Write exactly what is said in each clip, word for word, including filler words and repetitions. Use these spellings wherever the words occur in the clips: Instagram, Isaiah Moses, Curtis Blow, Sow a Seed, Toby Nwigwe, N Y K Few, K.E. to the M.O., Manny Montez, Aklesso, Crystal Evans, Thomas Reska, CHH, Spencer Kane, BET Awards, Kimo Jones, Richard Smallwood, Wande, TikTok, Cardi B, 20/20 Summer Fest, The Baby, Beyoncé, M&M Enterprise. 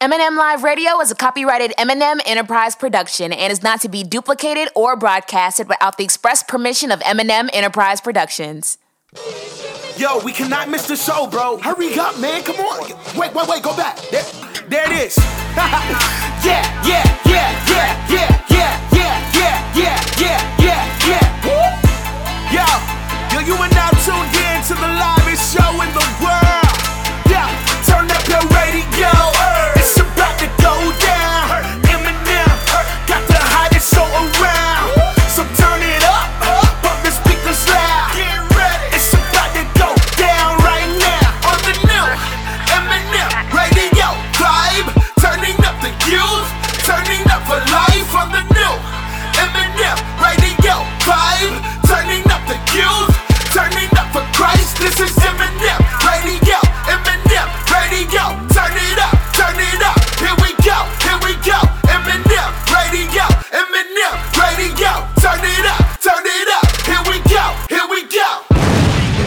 M and M Live Radio is a copyrighted M and M Enterprise production and is not to be duplicated or broadcasted without the express permission of M and M Enterprise Productions. Yo, we cannot miss the show, bro. Hurry up, man. Come on. Wait, wait, wait. Go back. There, there it is. Yeah, yeah, yeah, yeah, yeah, yeah, yeah, yeah, yeah, yeah, yeah, yeah. Yo, yo, you are now tuned in to the liveest show in the world. Yeah, turn up your radio.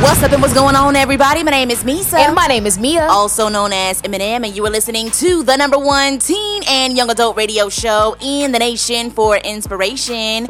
What's up and what's going on, everybody? My name is Meesa. And my name is Meah. Also known as M and M, and you are listening to the number one teen and young adult radio show in the nation for inspiration.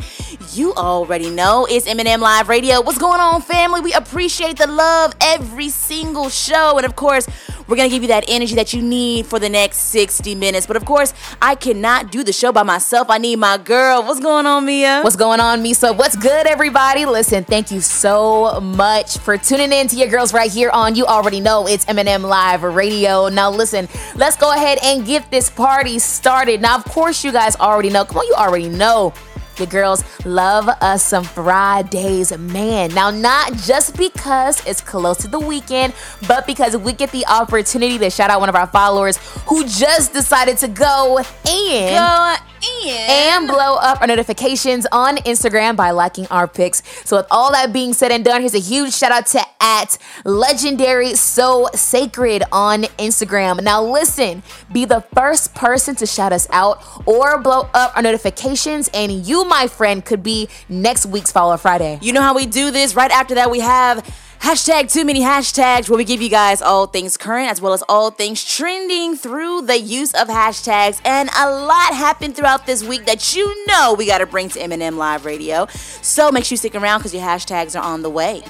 You already know it's M and M Live Radio. What's going on, family? We appreciate the love every single show. And of course, we're going to give you that energy that you need for the next sixty minutes. But of course, I cannot do the show by myself. I need my girl. What's going on, Meah? What's going on, Meesa? What's good, everybody? Listen, thank you so much for tuning in to your girls right here on, you already know, it's M and M Live Radio. Now, listen, let's go ahead and get this party started. Now, of course, you guys already know. Come on, you already know. Your girls love us some Fridays, man. Now, not just because it's close to the weekend, but because we get the opportunity to shout out one of our followers who just decided to go and go in. and blow up our notifications on Instagram by liking our pics. So with all that being said and done, here's a huge shout out to at LegendarySoSacred on Instagram. Now listen, be the first person to shout us out or blow up our notifications, and you, my friend, could be next week's Follow Friday. You know how we do this? Right after that, we have hashtag too many hashtags, where we give you guys all things current as well as all things trending through the use of hashtags. And a lot happened throughout this week that you know we got to bring to M and M Live Radio. So make sure you stick around because your hashtags are on the way.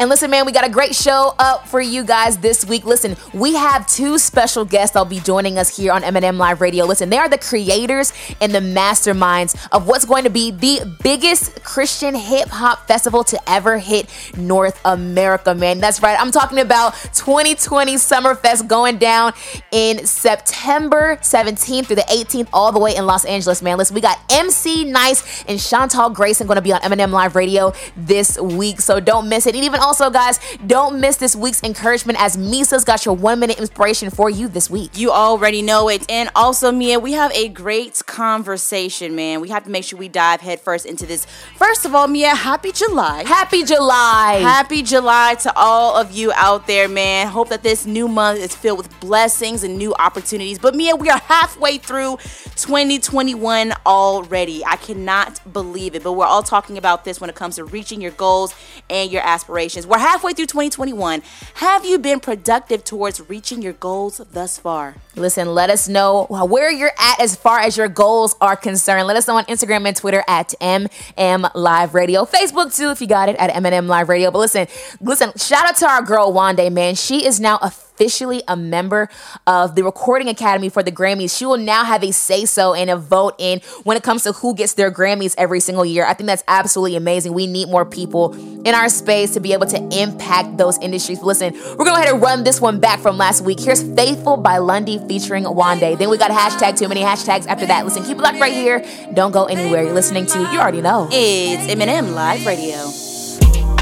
And listen, man, we got a great show up for you guys this week. Listen, we have two special guests that'll be joining us here on M and M Live Radio. Listen, they are the creators and the masterminds of what's going to be the biggest Christian hip-hop festival to ever hit North America, man. That's right. I'm talking about twenty twenty Summer Fest going down in September seventeenth through the eighteenth, all the way in Los Angeles, man. Listen, we got M C Nice and Chantal Grayson going to be on M and M Live Radio this week, so don't miss it. And even also, guys, don't miss this week's encouragement as Meesa's got your one-minute inspiration for you this week. You already know it. And also, Meah, we have a great conversation, man. We have to make sure we dive headfirst into this. First of all, Meah, happy July. Happy July. Happy July to all of you out there, man. Hope that this new month is filled with blessings and new opportunities. But, Meah, we are halfway through twenty twenty-one already. I cannot believe it. But we're all talking about this when it comes to reaching your goals and your aspirations. We're halfway through twenty twenty-one. Have you been productive towards reaching your goals thus far? Listen, let us know where you're at as far as your goals are concerned. Let us know on Instagram and Twitter at M and M Live Radio. Facebook, too, if you got it, at M and M Live Radio. But listen, listen, shout out to our girl, Wande, man. She is now a officially a member of the Recording Academy for the Grammys. She will now have a say-so and a vote in when it comes to who gets their Grammys every single year. I think that's absolutely amazing. We need more people in our space to be able to impact those industries. But listen, we're going to go ahead and run this one back from last week. Here's Faithful by Lundy featuring Wande. Then we got hashtag too many hashtags after that. Listen, keep it locked right here. Don't go anywhere. You're listening to, you already know, it's M and M Live Radio.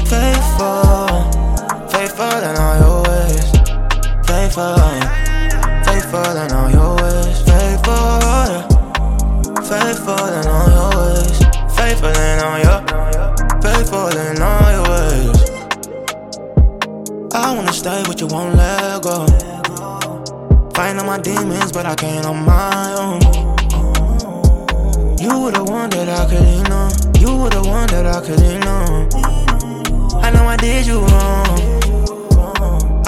Faithful, faithful in all your ways. Faithful, faithful in all your ways. Faithful, faithful in all your ways. Faithful in all your, faithful in all your ways. I wanna stay, but you won't let go. Fighting my demons, but I can't on my own. You were the one that I could lean on. You were the one that I could lean on. I know I did you wrong.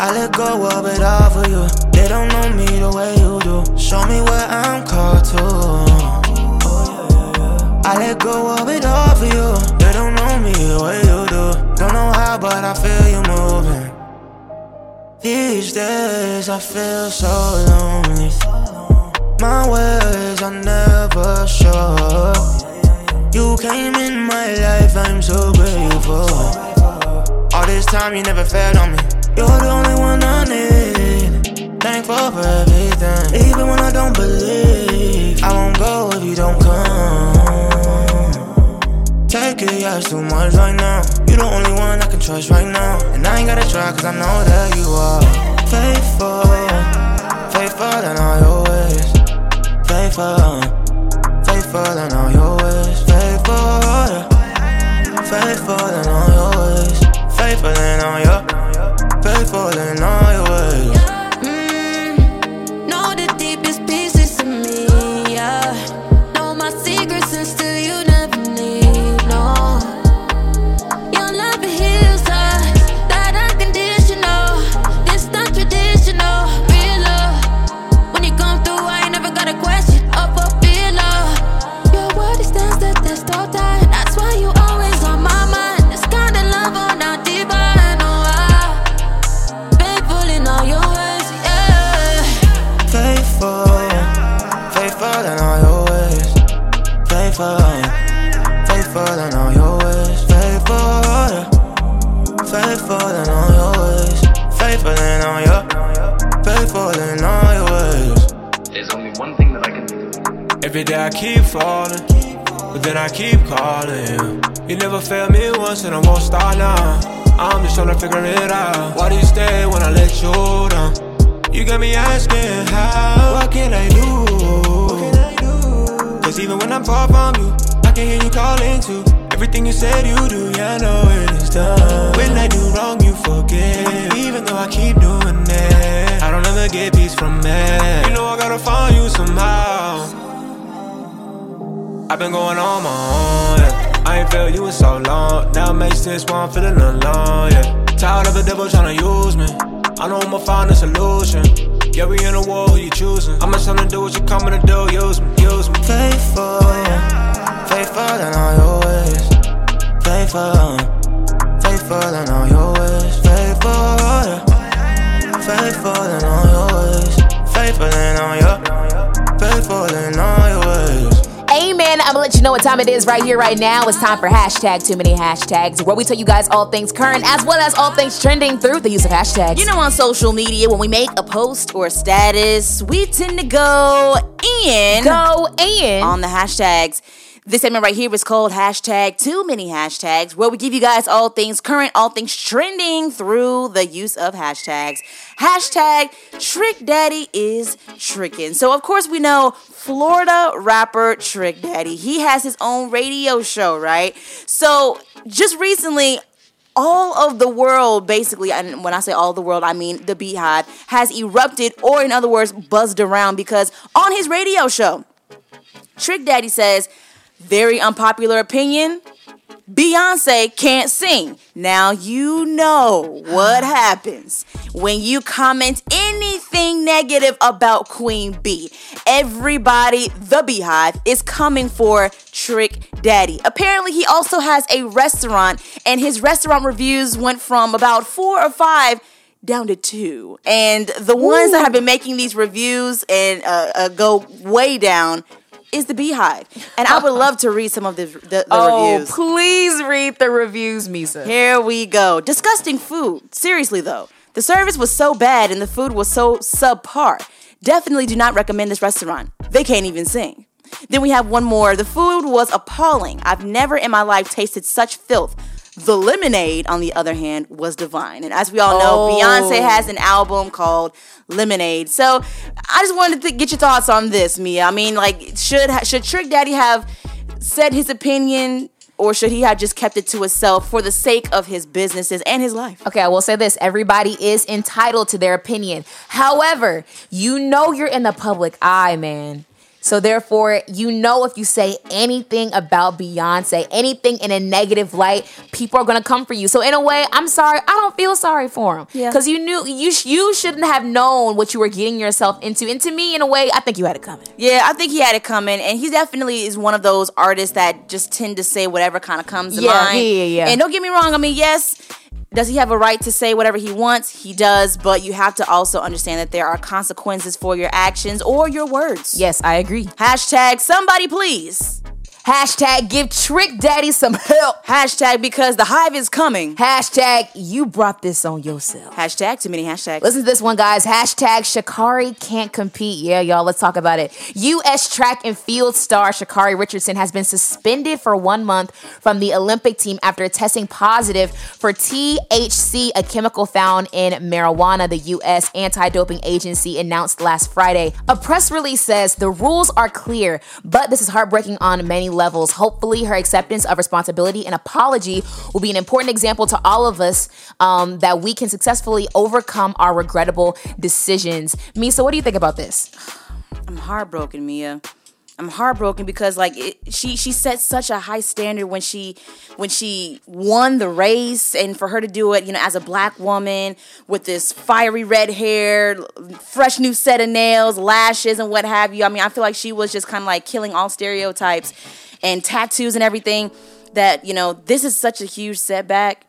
I let go of it all for you. They don't know me the way you do. Show me what I'm called to. Oh, yeah, yeah. I let go of it all for you. They don't know me the way you do. Don't know how, but I feel you moving. These days I feel so lonely. My ways I never show. You came in my life, I'm so grateful. All this time you never fed on me. You're the only one I need. Thankful for everything. Even when I don't believe, I won't go if you don't come. Take it, yeah, it's too much right now. You're the only one I can trust right now. And I ain't gotta try, cause I know that you are faithful. Faithful in all your ways. Faithful, faithful in all your ways. Faithful, faithful in all your ways. Faithful in all your, faithful in all your ways. Mmm, know the deepest pieces of me, yeah. Know my secrets and still you never need, no. Your love heals us, that unconditional. This not traditional, real love. When you come through, I ain't never got a question or a feel love. Your word is dance that there's no time. That's why you always on my mind. This kind of love, oh, not divine, oh, I. Faithful in all your ways, yeah. Faithful, yeah. Faithful in all your ways. Faithful, yeah. Faithful in all your ways. Faithful, yeah. Faithful in all your ways. Faithful in all your, faithful in all your ways. There's only one thing that I can do. Every day I keep falling, but then I keep calling. You never failed me once and I won't start now. I'm just tryna figure it out. Why do you stay when I let you down? You got me asking how. What can I do? Cause even when I'm far from you, I can hear you calling too. Everything you said you do, yeah, I know it is done. When I do wrong, you forgive, even though I keep doing it. I don't ever get peace from it. You know I gotta find you somehow. I've been going on my own, yeah. I ain't felt you in so long. Now it makes sense why I'm feeling alone, yeah. Tired of the devil tryna use me. I know I'ma find a solution. Yeah, we in a war, who you choosing? I'm just tryna do what you coming to do. Use me, use me. Faithful, yeah. Faithful in all your ways. Faithful, faithful in all your ways. Faithful, yeah. Faithful in all your ways. Faithful in all your, faithful in all your ways. Amen. I'm gonna let you know what time it is right here, right now. It's time for hashtag too many hashtags, where we tell you guys all things current as well as all things trending through the use of hashtags. You know, on social media, when we make a post or a status, we tend to go in go in on the hashtags. This segment right here is called hashtag too many hashtags, where we give you guys all things current, all things trending through the use of hashtags. Hashtag Trick Daddy is tricking. So, of course, we know Florida rapper Trick Daddy. He has his own radio show, right? So, just recently, all of the world, basically, and when I say all the world, I mean the Beehive, has erupted, or in other words, buzzed around, because on his radio show, Trick Daddy says, very unpopular opinion, Beyoncé can't sing. Now you know what happens when you comment anything negative about Queen B. Everybody, the Beehive, is coming for Trick Daddy. Apparently, he also has a restaurant, and his restaurant reviews went from about four or five down to two. And the ones Ooh. that have been making these reviews and uh, uh, go way down is the Beehive. And I would love to read some of the, the, the oh, reviews. Oh, please read the reviews, Meesa. Here we go. Disgusting food. Seriously, though. The service was so bad and the food was so subpar. Definitely do not recommend this restaurant. They can't even sing. Then we have one more. The food was appalling. I've never in my life tasted such filth. The Lemonade, on the other hand, was divine. And as we all know, oh. Beyoncé has an album called Lemonade. So I just wanted to get your thoughts on this, Meah. I mean, like, should should Trick Daddy have said his opinion, or should he have just kept it to himself for the sake of his businesses and his life? Okay, I will say this. Everybody is entitled to their opinion. However, you know you're in the public eye, man. So therefore, you know, if you say anything about Beyonce, anything in a negative light, people are going to come for you. So in a way, I'm sorry. I don't feel sorry for them because yeah. you knew you sh- you shouldn't have known what you were getting yourself into. And to me, in a way, I think you had it coming. Yeah, I think he had it coming. And he definitely is one of those artists that just tend to say whatever kind of comes to yeah, mind. Yeah, yeah, yeah. And don't get me wrong. I mean, yes. Does he have a right to say whatever he wants? He does, but you have to also understand that there are consequences for your actions or your words. Yes, I agree. Hashtag somebody please. Hashtag give Trick Daddy some help. Hashtag because the hive is coming. Hashtag you brought this on yourself. Hashtag too many hashtags. Listen to this one, guys. Hashtag Sha'Carri can't compete. Yeah, y'all, let's talk about it. U S track and field star Sha'Carri Richardson has been suspended for one month from the Olympic team after testing positive for T H C, a chemical found in marijuana. The U S anti-doping agency announced last Friday. A press release says the rules are clear, but this is heartbreaking on many levels. Hopefully, her acceptance of responsibility and apology will be an important example to all of us um, that we can successfully overcome our regrettable decisions. Meesa, what do you think about this? I'm heartbroken, Meah. I'm heartbroken because like it, she she set such a high standard when she when she won the race, and for her to do it, you know, as a black woman with this fiery red hair, fresh new set of nails, lashes, and what have you. I mean, I feel like she was just kind of like killing all stereotypes and tattoos and everything. That, you know, this is such a huge setback.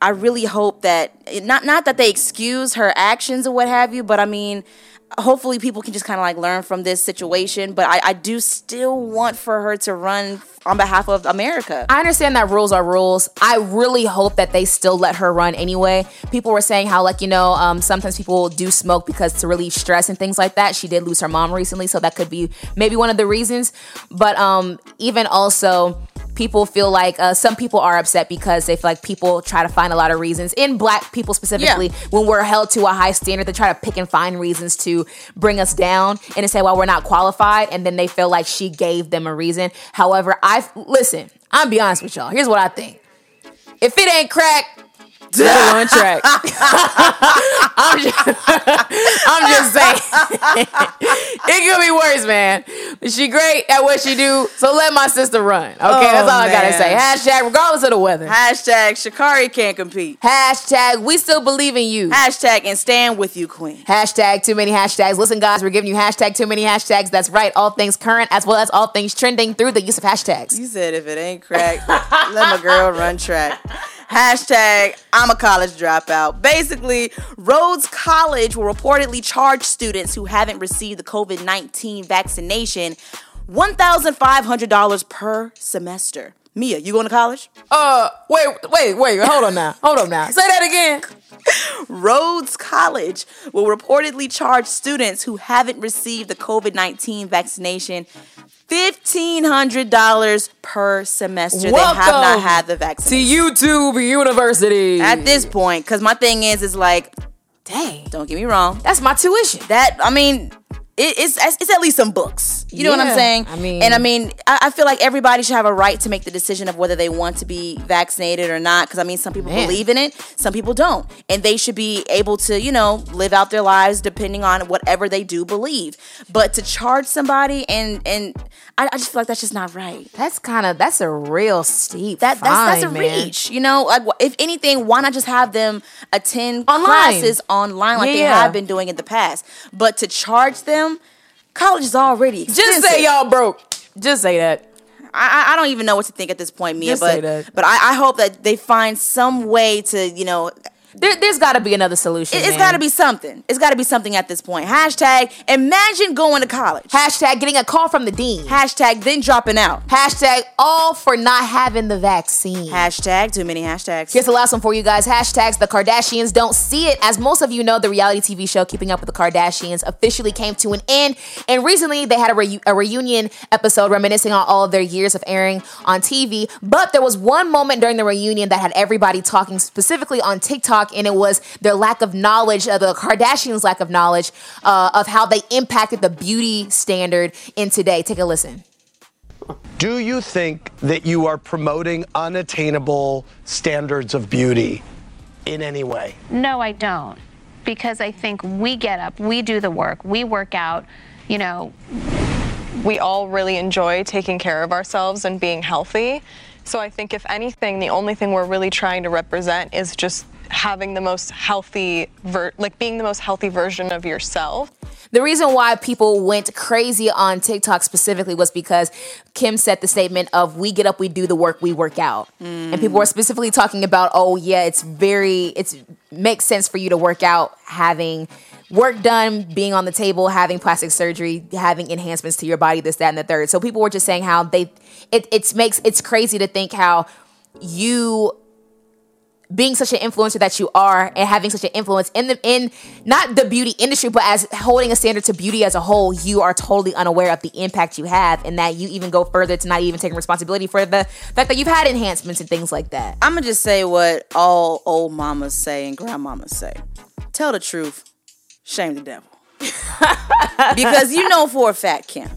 I really hope that not not that they excuse her actions or what have you, but I mean, hopefully people can just kind of like learn from this situation, but I, I do still want for her to run on behalf of America. I understand that rules are rules. I really hope that they still let her run anyway. People were saying how, like, you know, um, sometimes people do smoke because to relieve stress and things like that. She did lose her mom recently, so that could be maybe one of the reasons. But um, even also, people feel like uh, some people are upset because they feel like people try to find a lot of reasons, in black people specifically, yeah. when we're held to a high standard, they try to pick and find reasons to bring us down and to say, well, we're not qualified. And then they feel like she gave them a reason. However, I listen, I'm be honest with y'all. Here's what I think. If it ain't crack, do it on track. I'm just, I'm just saying. It could be worse, man. She great at what she do, so let my sister run. Okay, oh, that's all man. I gotta say. Hashtag regardless of the weather. Hashtag Sha'Carri can't compete. Hashtag we still believe in you. Hashtag and stand with you, queen. Hashtag too many hashtags. Listen, guys, we're giving you hashtag too many hashtags. That's right. All things current as well as all things trending through the use of hashtags. You said if it ain't crack, let my girl run track. Hashtag, I'm a college dropout. Basically, Rhodes College will reportedly charge students who haven't received the covid nineteen vaccination fifteen hundred dollars per semester. Meah, you going to college? Uh, wait, wait, wait. Hold on now. Hold on now. Say that again. Rhodes College will reportedly charge students who haven't received the covid nineteen vaccination fifteen hundred dollars per semester. Welcome, they have not had the vaccine, to YouTube University. At this point, because my thing is, is like, dang, don't get me wrong, that's my tuition. That, I mean, it, it's it's at least some books. You know yeah, what I'm saying? I mean, and I mean, I, I feel like everybody should have a right to make the decision of whether they want to be vaccinated or not. Because I mean, some people man. believe in it, some people don't, and they should be able to, you know, live out their lives depending on whatever they do believe. But to charge somebody and and I, I just feel like that's just not right. That's kind of that's a real steep. That fine, that's that's a man. reach. You know, like if anything, why not just have them attend online. classes online like yeah. they have been doing in the past? But to charge them. College is already expensive. Just say y'all broke. Just say that. I, I don't even know what to think at this point, Meah. Just but, say that. But I, I hope that they find some way to, you know. There, there's got to be another solution. It, it's got to be something. It's got to be something at this point. Hashtag imagine going to college. Hashtag getting a call from the dean. Hashtag then dropping out. Hashtag all for not having the vaccine. Hashtag too many hashtags. Here's the last one for you guys. Hashtags the Kardashians don't see it. As most of you know, the reality T V show Keeping Up with the Kardashians officially came to an end. And recently they had a, re- a reunion episode reminiscing on all of their years of airing on T V. But there was one moment during the reunion that had everybody talking, specifically on TikTok. And it was their lack of knowledge, uh, the Kardashians' lack of knowledge uh, of how they impacted the beauty standard in today. Take a listen. Do you think that you are promoting unattainable standards of beauty in any way? No, I don't. Because I think we get up, we do the work, we work out, you know, we all really enjoy taking care of ourselves and being healthy. So I think if anything, the only thing we're really trying to represent is just having the most healthy, ver like being the most healthy version of yourself. The reason why people went crazy on TikTok specifically was because Kim said the statement of, we get up, we do the work, we work out. Mm. And people were specifically talking about, oh yeah, it's very, it's makes sense for you to work out, having work done, being on the table, having plastic surgery, having enhancements to your body, this, that, and the third. So people were just saying how they, it it's makes, it's crazy to think how you, being such an influencer that you are and having such an influence in the in not the beauty industry, but as holding a standard to beauty as a whole, you are totally unaware of the impact you have, and that you even go further to not even taking responsibility for the fact that you've had enhancements and things like that. I'm gonna just say what all old mamas say and grandmamas say. Tell the truth, shame the devil. Because you know for a fact, Kim,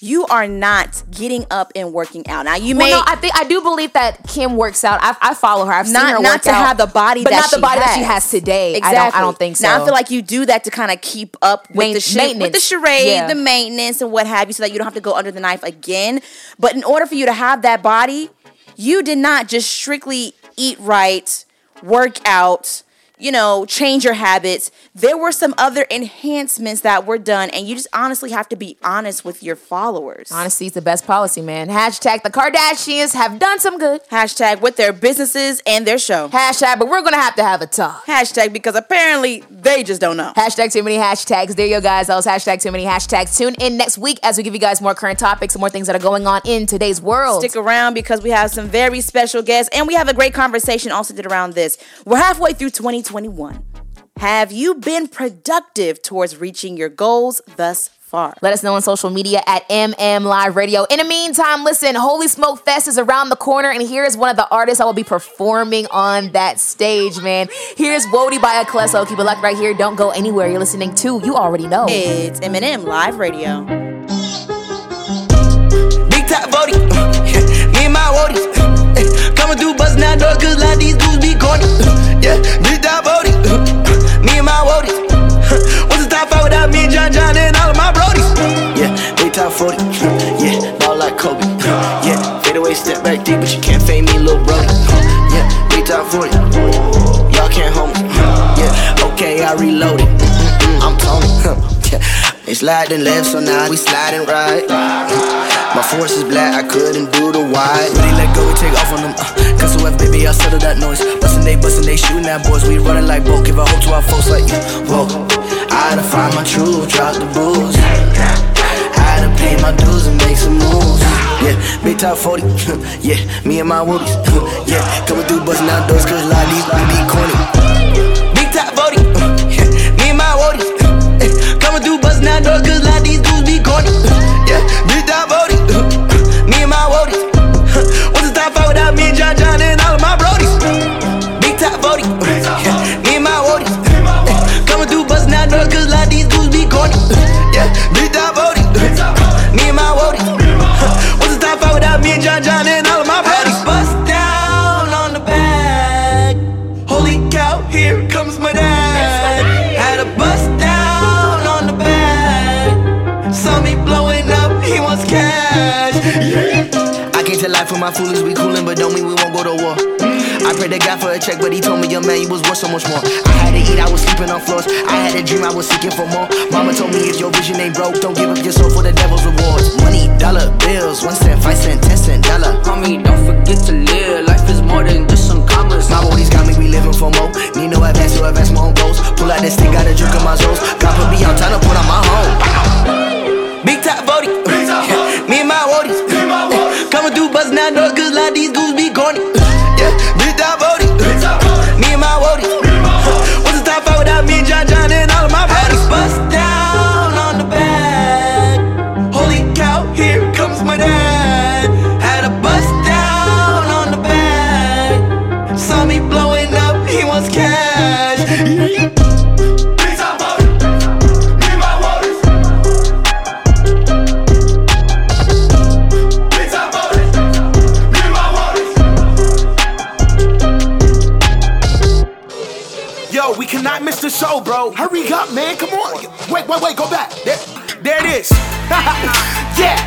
you are not getting up and working out. Now you well, may. No, I think I do believe that Kim works out. I, I follow her. I've not, seen her not work to out, have the body, but that not the she body has. that she has today. Exactly. I don't, I don't think so. Now I feel like you do that to kind of keep up with Main, the sh- with the charade, yeah. the maintenance, and what have you, so that you don't have to go under the knife again. But in order for you to have that body, you did not just strictly eat right, work out, you know, change your habits. There were some other enhancements that were done, and you just honestly have to be honest with your followers. Honesty is the best policy, man. Hashtag the Kardashians have done some good. Hashtag with their businesses and their show. Hashtag, but we're going to have to have a talk. Hashtag, because apparently they just don't know. Hashtag too many hashtags. There you go, guys. That was hashtag too many hashtags. Tune in next week as we give you guys more current topics and more things that are going on in today's world. Stick around because we have some very special guests, and we have a great conversation also did around this. We're halfway through twenty twenty-one. Have you been productive towards reaching your goals thus far? Let us know on social media at M and M Live Radio. In the meantime, listen, Holy Smoke Fest is around the corner, and here is one of the artists I will be performing on that stage, man. Here's Wande by Aklesso. Keep it locked right here. Don't go anywhere. You're listening to, you already know, it's M and M Live Radio. Big top Wande, me and my Wande, coming through busting out doors, cause like these dudes be corny. Yeah, big top Wande, me and my Wande. What's the top five without me and John John and all of my brodies? Yeah, big top forty, yeah, ball like Kobe. Yeah, fade away, step back deep, but you can't fade me, little brody. Yeah, big top forty, y'all can't hold me. Yeah, okay, I reloaded, I'm Tony. Yeah. They sliding left, so now we sliding right. My force is black, I couldn't do the wide. When they let go, we take off on them. Uh, Cause so F, baby, I'll settle that noise. Bustin' they, bustin' they, shootin' at boys. We running like both, give a hope to our folks like you. Whoa, I done find my truth, drop the booze. I done pay my dues and make some moves. Yeah, big top forty, yeah, me and my whoodies. Yeah, coming through, bustin' out doors, cause a lot of these we be corny. Big top forty, yeah, me and my whoodies. Coming through bustin' out doors, cause like these dudes be corny. Yeah, big top Wande, me and my Wande. What's the top five without me and John John and all of my brodies? Big top Wande, yeah, me and my Wande. Coming through bustin' out doors, cause like these dudes be corny. Yeah, big top Wande, me and my Wande. What's the top five without me and John John and all of my brodies? Bust down on the back. Holy cow, here comes my dad. Had a bust down. Saw me blowing up, he wants cash. Yeah. I can't tell life for my foolish, we coolin', but don't mean we won't go to war. I prayed to God for a check, but he told me, young man, you was worth so much more. I had to eat, I was sleeping on floors. I had a dream, I was seeking for more. Mama told me if your vision ain't broke, don't give up your soul for the devil's rewards. Money, dollar, bills, one cent, five cent, ten cent, dollar. Homie, don't forget to live, life is more than just some commas. My body's got me, we living for more. Need no advance, so advance my own goals. Pull out this thing, got a drink on my zones. God put me on, time to put on my home. Big top Wande, yeah, me and my Wandes. Coming through bustin' out doors, cause like these dudes be corny. Yeah, big top Wande, me and my Wandes. What's the top five without me and John John and all of my brodies? Bust down on the back. Holy cow, here comes my dad. Had a bust down on the back. Saw me blowing up, he wants cash. Not miss the show, bro. Hurry up, man. Come on. Wait, wait, wait. Go back. There, there it is. Yeah.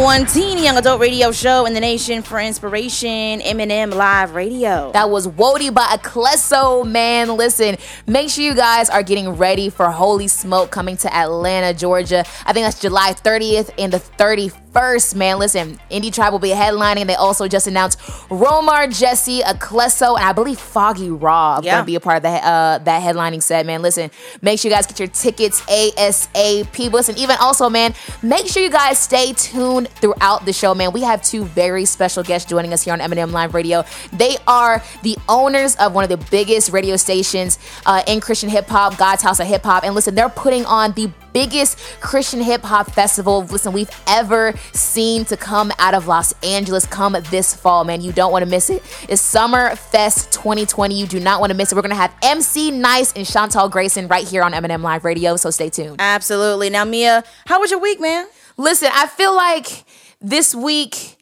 one teen young adult radio show in the nation for inspiration, M and M Live Radio. That was Wande by Aklesso. Man, listen, make sure you guys are getting ready for Holy Smoke coming to Atlanta, Georgia. I think that's July thirtieth and the thirty-first. Man, listen, Indie Tribe will be headlining. They also just announced Romar, Jesse, Aklesso, and I believe Foggy Rob yeah. going to be a part of that, uh, that headlining set. Man, listen, make sure you guys get your tickets ASAP. Listen, even also, man, make sure you guys stay tuned throughout the show, man. We have two very special guests joining us here on M and M Live Radio. They are the owners of one of the biggest radio stations uh, in Christian hip-hop, God's House of Hip-Hop. And listen, they're putting on the biggest Christian hip-hop festival, listen, we've ever seen to come out of Los Angeles come this fall, man. You don't want to miss it. It's Summer Fest twenty twenty. You do not want to miss it. We're going to have M C Nice and Chantal Grayson right here on M and M Live Radio, so stay tuned. Absolutely. Now, Meah, how was your week, man? Listen, I feel like this week...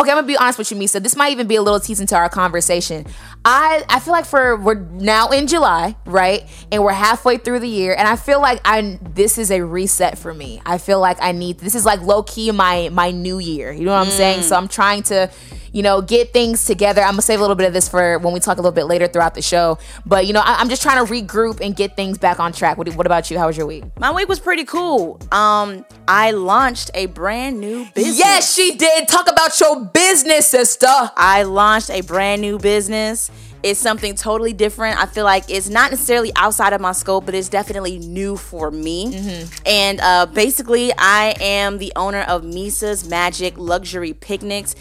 Okay, I'm going to be honest with you, Meesa. This might even be a little tease into our conversation. I, I feel like for we're now in July, right? And we're halfway through the year. And I feel like I this is a reset for me. I feel like I need... This is like low-key my, my new year. You know what I'm mm. saying? So I'm trying to... you know, get things together. I'm going to save a little bit of this for when we talk a little bit later throughout the show. But, you know, I- I'm just trying to regroup and get things back on track. What, do- what about you? How was your week? My week was pretty cool. Um, I launched a brand new business. Yes, she did. Talk about your business, sister. I launched a brand new business. It's something totally different. I feel like it's not necessarily outside of my scope, but it's definitely new for me. Mm-hmm. And uh, basically, I am the owner of Misa's Magic Luxury Picnics.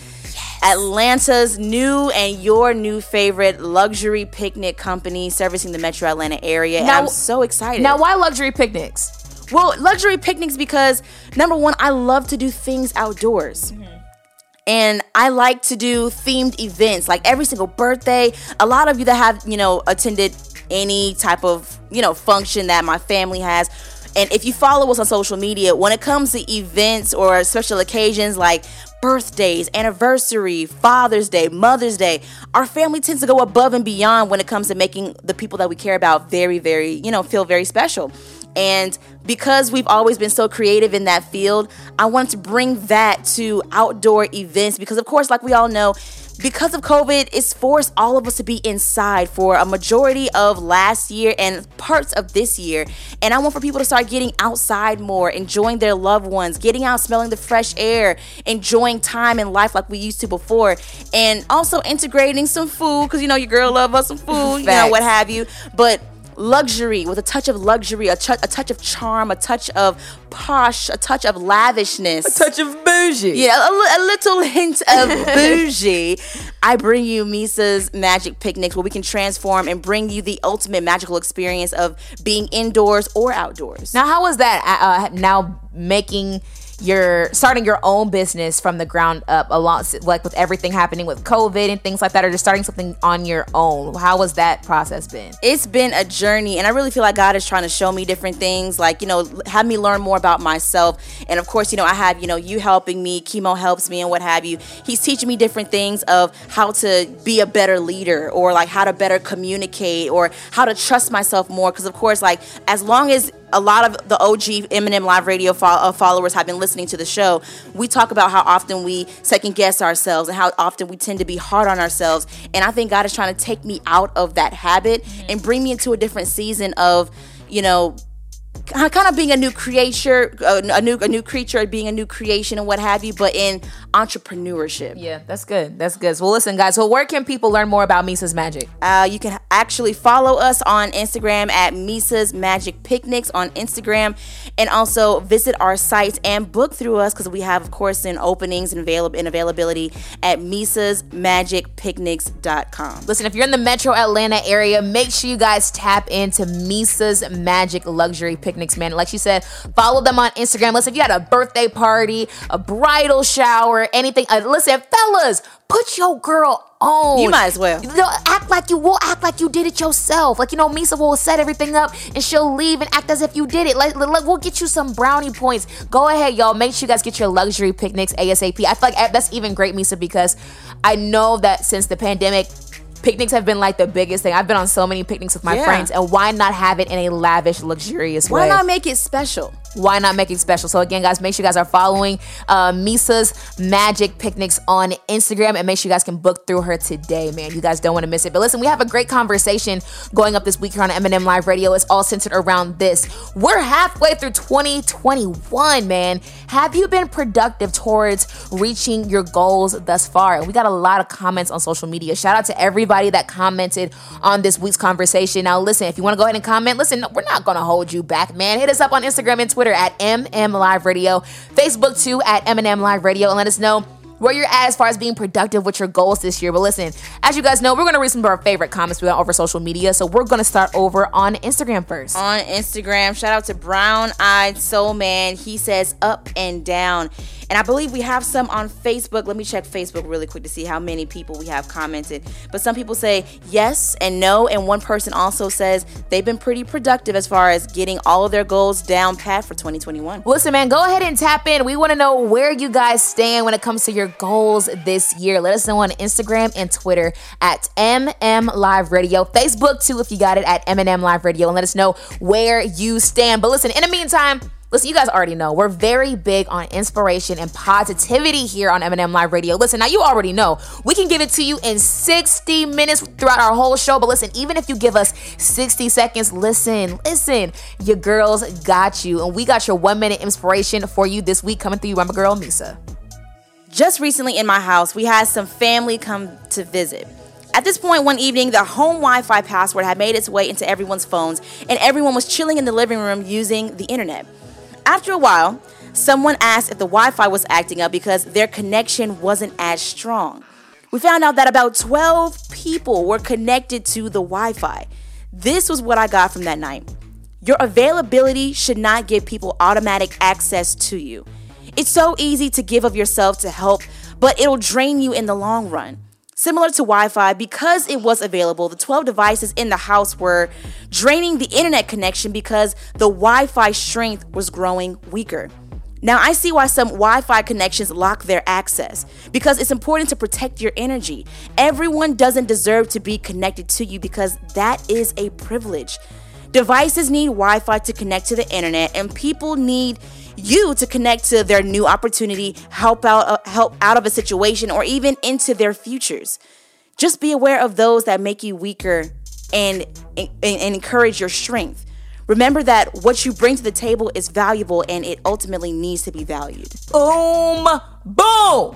Atlanta's new and your new favorite luxury picnic company servicing the metro Atlanta area. Now, and I'm so excited. Now, why luxury picnics? Well, luxury picnics because, number one, I love to do things outdoors. Mm-hmm. And I like to do themed events, like every single birthday. A lot of you that have, you know, attended any type of, you know, function that my family has. And if you follow us on social media, when it comes to events or special occasions like birthdays, anniversary, Father's Day, Mother's Day, our family tends to go above and beyond when it comes to making the people that we care about very, very, you know, feel very special. And because we've always been so creative in that field, I wanted to bring that to outdoor events because, of course, like we all know, because of COVID, it's forced all of us to be inside for a majority of last year and parts of this year. And I want for people to start getting outside more, enjoying their loved ones, getting out, smelling the fresh air, enjoying time and life like we used to before. And also integrating some food because, you know, your girl loves us some food, you know, what have you. But luxury, with a touch of luxury, a, ch- a touch of charm, a touch of posh, a touch of lavishness. A touch of bougie. Yeah, a, li- a little hint of bougie. I bring you Misa's Magic Picnics where we can transform and bring you the ultimate magical experience of being indoors or outdoors. Now, how was that uh, now making... You're starting your own business from the ground up, along like with everything happening with COVID and things like that, or just starting something on your own. How has that process been? It's been a journey, and I really feel like God is trying to show me different things, like, you know, have me learn more about myself. And of course, you know, I have, you know, you helping me, Chemo helps me and what have you. He's teaching me different things of how to be a better leader, or like how to better communicate, or how to trust myself more. Because of course, like, as long as a lot of the O G M and M Live Radio fo- uh, followers have been listening to the show, we talk about how often we second guess ourselves and how often we tend to be hard on ourselves. And I think God is trying to take me out of that habit mm-hmm. and bring me into a different season of, you know, kind of being a new creature, a new a new creature, being a new creation and what have you, but in entrepreneurship. Yeah, that's good. That's good. So, well, listen, guys. So, where can people learn more about Misa's Magic? Uh, you can actually follow us on Instagram at Misa's Magic Picnics on Instagram, and also visit our sites and book through us because we have, of course, in openings and avail- in availability at Misa's Magic Picnics dot com. Listen, if you're in the Metro Atlanta area, make sure you guys tap into Misa's Magic Luxury Picnics. Man, like she said, follow them on Instagram. Listen, if you had a birthday party, a bridal shower, anything, uh, listen, fellas, put your girl on. You might as well. You know, act like you will act like you did it yourself. Like, you know, Meesa will set everything up and she'll leave and act as if you did it. Like, like we'll get you some brownie points. Go ahead, y'all. Make sure you guys get your luxury picnics ASAP. I feel like that's even great, Meesa, because I know that since the pandemic, picnics have been like the biggest thing. I've been on so many picnics with my yeah. friends, and why not have it in a lavish, luxurious why way? Why not make it special? why not make it special? So again, guys, make sure you guys are following uh, Misa's Magic Picnics on Instagram, and make sure you guys can book through her today, man. You guys don't want to miss it. But listen, we have a great conversation going up this week here on M and M Live Radio. It's all centered around this. We're halfway through twenty twenty-one, man. Have you been productive towards reaching your goals thus far? And we got a lot of comments on social media. Shout out to everybody that commented on this week's conversation. Now, listen, if you want to go ahead and comment, listen, we're not going to hold you back, man. Hit us up on Instagram and Twitter. Twitter at M and M Live Radio, Facebook too at M and M Live Radio, and let us know where you're at as far as being productive with your goals this year. But listen, as you guys know, we're going to read some of our favorite comments we got over social media, so we're going to start over on Instagram first. On Instagram, shout out to Brown Eyed Soul Man. He says up and down. And I believe we have some on Facebook. Let me check Facebook really quick to see how many people we have commented. But some people say yes and no. And one person also says they've been pretty productive as far as getting all of their goals down pat for twenty twenty-one. Listen, man, go ahead and tap in. We want to know where you guys stand when it comes to your goals this year. Let us know on Instagram and Twitter at M and M Live Radio. Facebook, too, if you got it, at M and M Live Radio. And let us know where you stand. But listen, in the meantime, listen, you guys already know, we're very big on inspiration and positivity here on M and M Live Radio. Listen, now you already know, we can give it to you in sixty minutes throughout our whole show. But listen, even if you give us sixty seconds, listen, listen, your girls got you. And we got your one-minute inspiration for you this week coming through you. I'm a girl, Meesa. Just recently in my house, we had some family come to visit. At this point one evening, the home Wi-Fi password had made its way into everyone's phones, and everyone was chilling in the living room using the internet. After a while, someone asked if the Wi-Fi was acting up because their connection wasn't as strong. We found out that about twelve people were connected to the Wi-Fi. This was what I got from that night. Your availability should not give people automatic access to you. It's so easy to give of yourself to help, but it'll drain you in the long run. Similar to Wi-Fi, because it was available, the twelve devices in the house were draining the internet connection because the Wi-Fi strength was growing weaker. Now I see why some Wi-Fi connections lock their access, because it's important to protect your energy. Everyone doesn't deserve to be connected to you because that is a privilege. Devices need Wi-Fi to connect to the internet, and people need you to connect to their new opportunity, help out uh, help out of a situation, or even into their futures. Just be aware of those that make you weaker and, and, and encourage your strength. Remember that what you bring to the table is valuable, and it ultimately needs to be valued. Boom, boom.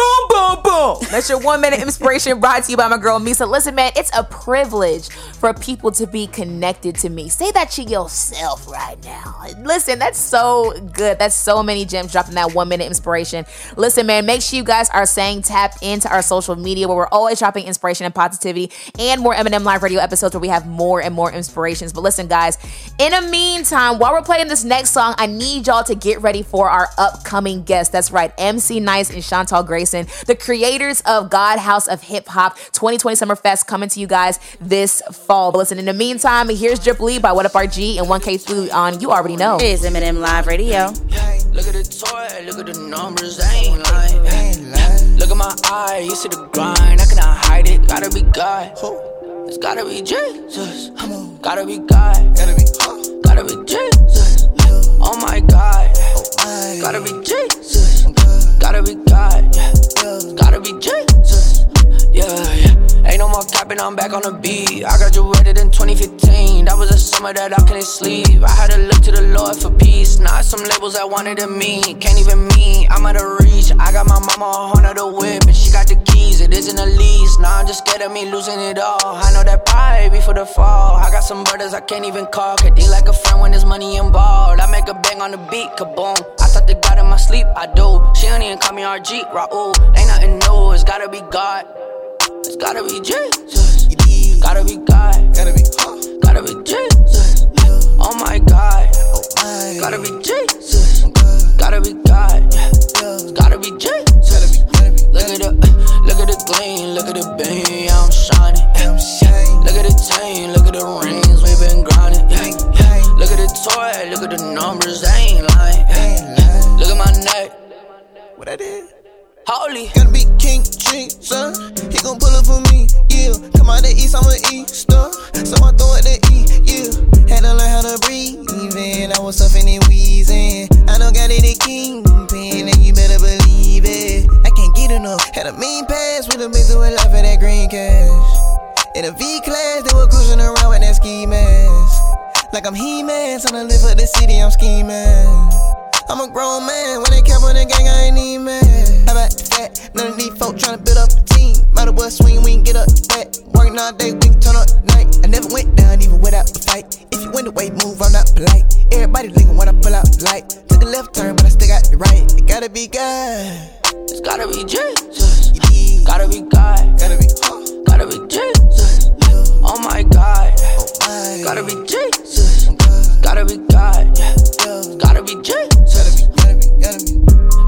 Boom, boom, boom. That's your one-minute inspiration brought to you by my girl, Meesa. Listen, man, it's a privilege for people to be connected to me. Say that to yourself right now. Listen, that's so good. That's so many gems dropping that one-minute inspiration. Listen, man, make sure you guys are saying tap into our social media, where we're always dropping inspiration and positivity, and more M and M Live Radio episodes where we have more and more inspirations. But listen, guys, in the meantime, while we're playing this next song, I need y'all to get ready for our upcoming guests. That's right, M C Nice and Chantal Grayson, the creators of God's House of Hip-Hop, twenty twenty Summer Fest, coming to you guys this fall. But listen, in the meantime, here's Drip Lee by What Up R G and one K Flu on You Already Know. It is M and M Live Radio. Hey, look at the toy, look at the numbers, I ain't lying. Hey, look at my eye, you see the grind, I cannot hide it, gotta be God. It's gotta be Jesus, gotta be God, gotta be, gotta be Jesus. Oh my God, gotta be Jesus. Gotta be God, yeah. Gotta be Jesus, yeah, yeah. Ain't no more capping, I'm back on the beat. I graduated in twenty fifteen. That was a summer that I couldn't sleep. I had to look to the Lord for peace. Not some labels I wanted to meet. Can't even meet, I'm out of reach. I got my mama a horn of the whip, and she got the keys, it isn't a lease. Nah, I'm just scared of me losing it all. I know that pride before the fall. I got some brothers I can't even call, cause they like a friend when there's money involved. I make a bang on the beat, kaboom. I thought they got in my sleep, I do. She don't even call me R G, Raul. Ain't nothing new, it's gotta be God. It's gotta be Jesus. Gotta be God. Gotta be, gotta be Jesus. Oh my God. Gotta be Jesus. Gotta be God. Gotta be Jesus. Look at the, uh, look at the gleam, look at the beam, yeah, I'm shining. Look at the chain, look at the rings, we been grinding. Look at the toy, look at the numbers, I ain't lying. Look at my neck. What I did? Holy. Gotta be King Jesus. He gon' pull up for me, yeah. Come out the east, I'm an Easter. So I throw it the E, yeah. Had to learn how to breathe, even I was suffering in wheeze. friends that were cruising around with that ski mask. Like I'm He-Man, so I live for the city, I'm scheming. I'm a grown man, when they cap on the gang, I ain't even mad. How about that? None of these folk tryna build up a team. Might as well swing, we ain't get up that. Working all day, we can turn up night. I never went down even without a fight. If you went away, move, I'm not polite. Everybody leaving when I pull out the light. Took a left turn, but I still got the right. It gotta be God. It's gotta be Jesus. Yeah. Gotta be God. Gotta be God. Gotta be Jesus. Yeah. Oh my God. Oh my. Gotta be Jesus. God. Gotta be God. Yeah. Yeah. Gotta be Jesus. Gotta be, gotta be, gotta be.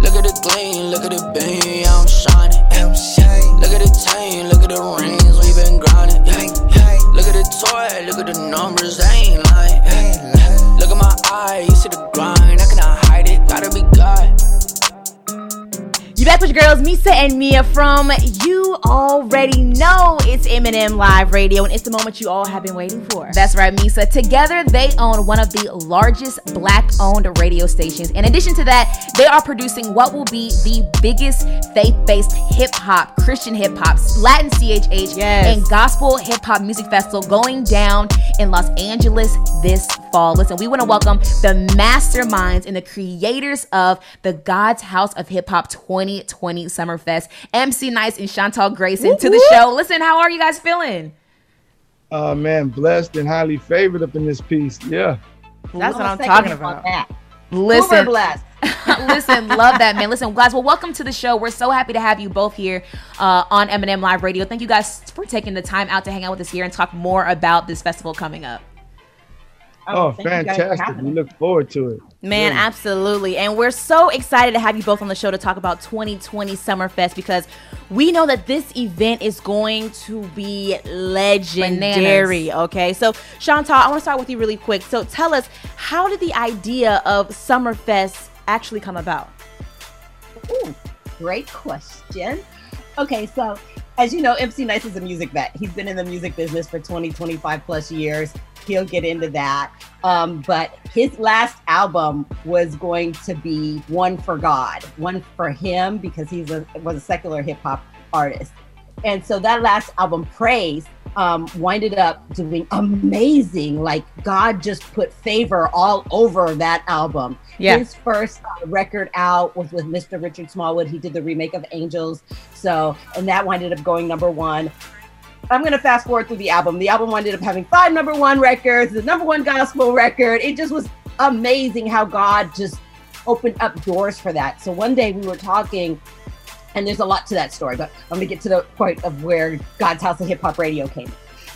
Look at the gleam, look at the beam, I'm shining. I'm shining. Look at the team, look at the rings, we been grinding. Yeah. Look at the toy, look at the numbers, I ain't lying. Yeah. Look at my eye, you see the grind, I cannot hide it. Gotta be God. You back with your girls, Meesa and Meah from You Already Know. It's M and M Live Radio, and it's the moment you all have been waiting for. That's right, Meesa. Together, they own one of the largest Black-owned radio stations. In addition to that, they are producing what will be the biggest faith-based hip-hop, Christian hip-hop, Latin C H H, yes, and gospel hip-hop music festival going down in Los Angeles this fall. Listen, we want to welcome the masterminds and the creators of the God's House of Hip-Hop twenty twenty Summer Fest, M C Nice and Chantal Grayson, whoop, to the whoop. Show. Listen, how are you guys feeling? Oh, uh, man, blessed and highly favored up in this piece. Yeah. That's what I'm talking about. That. Listen. Uber blessed. Listen, love that, man. Listen, guys, well, welcome to the show. We're so happy to have you both here uh, on M and M Live Radio. Thank you guys for taking the time out to hang out with us here and talk more about this festival coming up. Oh, fantastic. We look forward to it. Man, yeah, absolutely. And we're so excited to have you both on the show to talk about twenty twenty Summer Fest, because we know that this event is going to be legendary. Bananas. Okay, so Chantal, I want to start with you really quick. So tell us, how did the idea of Summer Fest actually come about? Ooh, great question. Okay, so as you know, M C Nice is a music vet. He's been in the music business for twenty, twenty-five plus years. He'll get into that. Um, but his last album was going to be one for God, one for him, because he's a, was a secular hip hop artist. And so that last album, Praise, um, winded up doing amazing. Like, God just put favor all over that album. Yeah. His first uh, record out was with Mister Richard Smallwood. He did the remake of Angels. So, and that winded up going number one. I'm going to fast forward through the album. The album ended up having five number one records, the number one gospel record. It just was amazing how God just opened up doors for that. So one day we were talking, and there's a lot to that story, but I'm going to get to the point of where God's House of Hip Hop Radio came.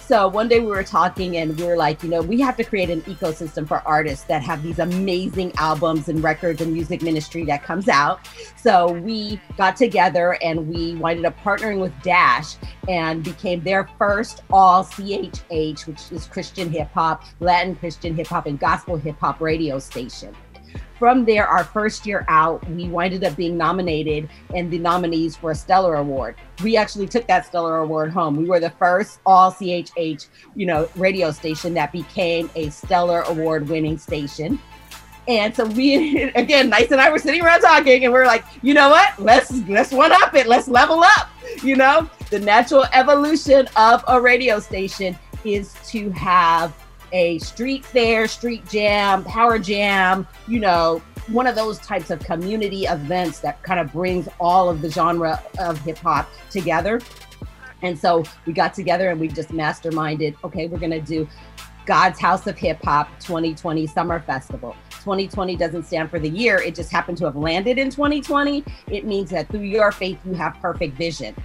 So one day we were talking and we were like, you know, we have to create an ecosystem for artists that have these amazing albums and records and music ministry that comes out. So we got together and we winded up partnering with Dash and became their first all C H H, which is Christian hip hop, Latin Christian hip hop and gospel hip hop radio station. From there, our first year out, we winded up being nominated, and the nominees were a Stellar Award. We actually took that Stellar Award home. We were the first all C H H, you know, radio station that became a Stellar Award winning station. And so we, again, Nice and I were sitting around talking, and we we're like, you know what? Let's let's one up it. Let's level up. You know, the natural evolution of a radio station is to have a street fair, street jam, power jam, you know, one of those types of community events that kind of brings all of the genre of hip hop together. And so we got together and we just masterminded, okay, we're going to do God's House of Hip Hop twenty twenty Summer Festival. twenty twenty doesn't stand for the year. It just happened to have landed in twenty twenty. It means that through your faith, you have perfect vision.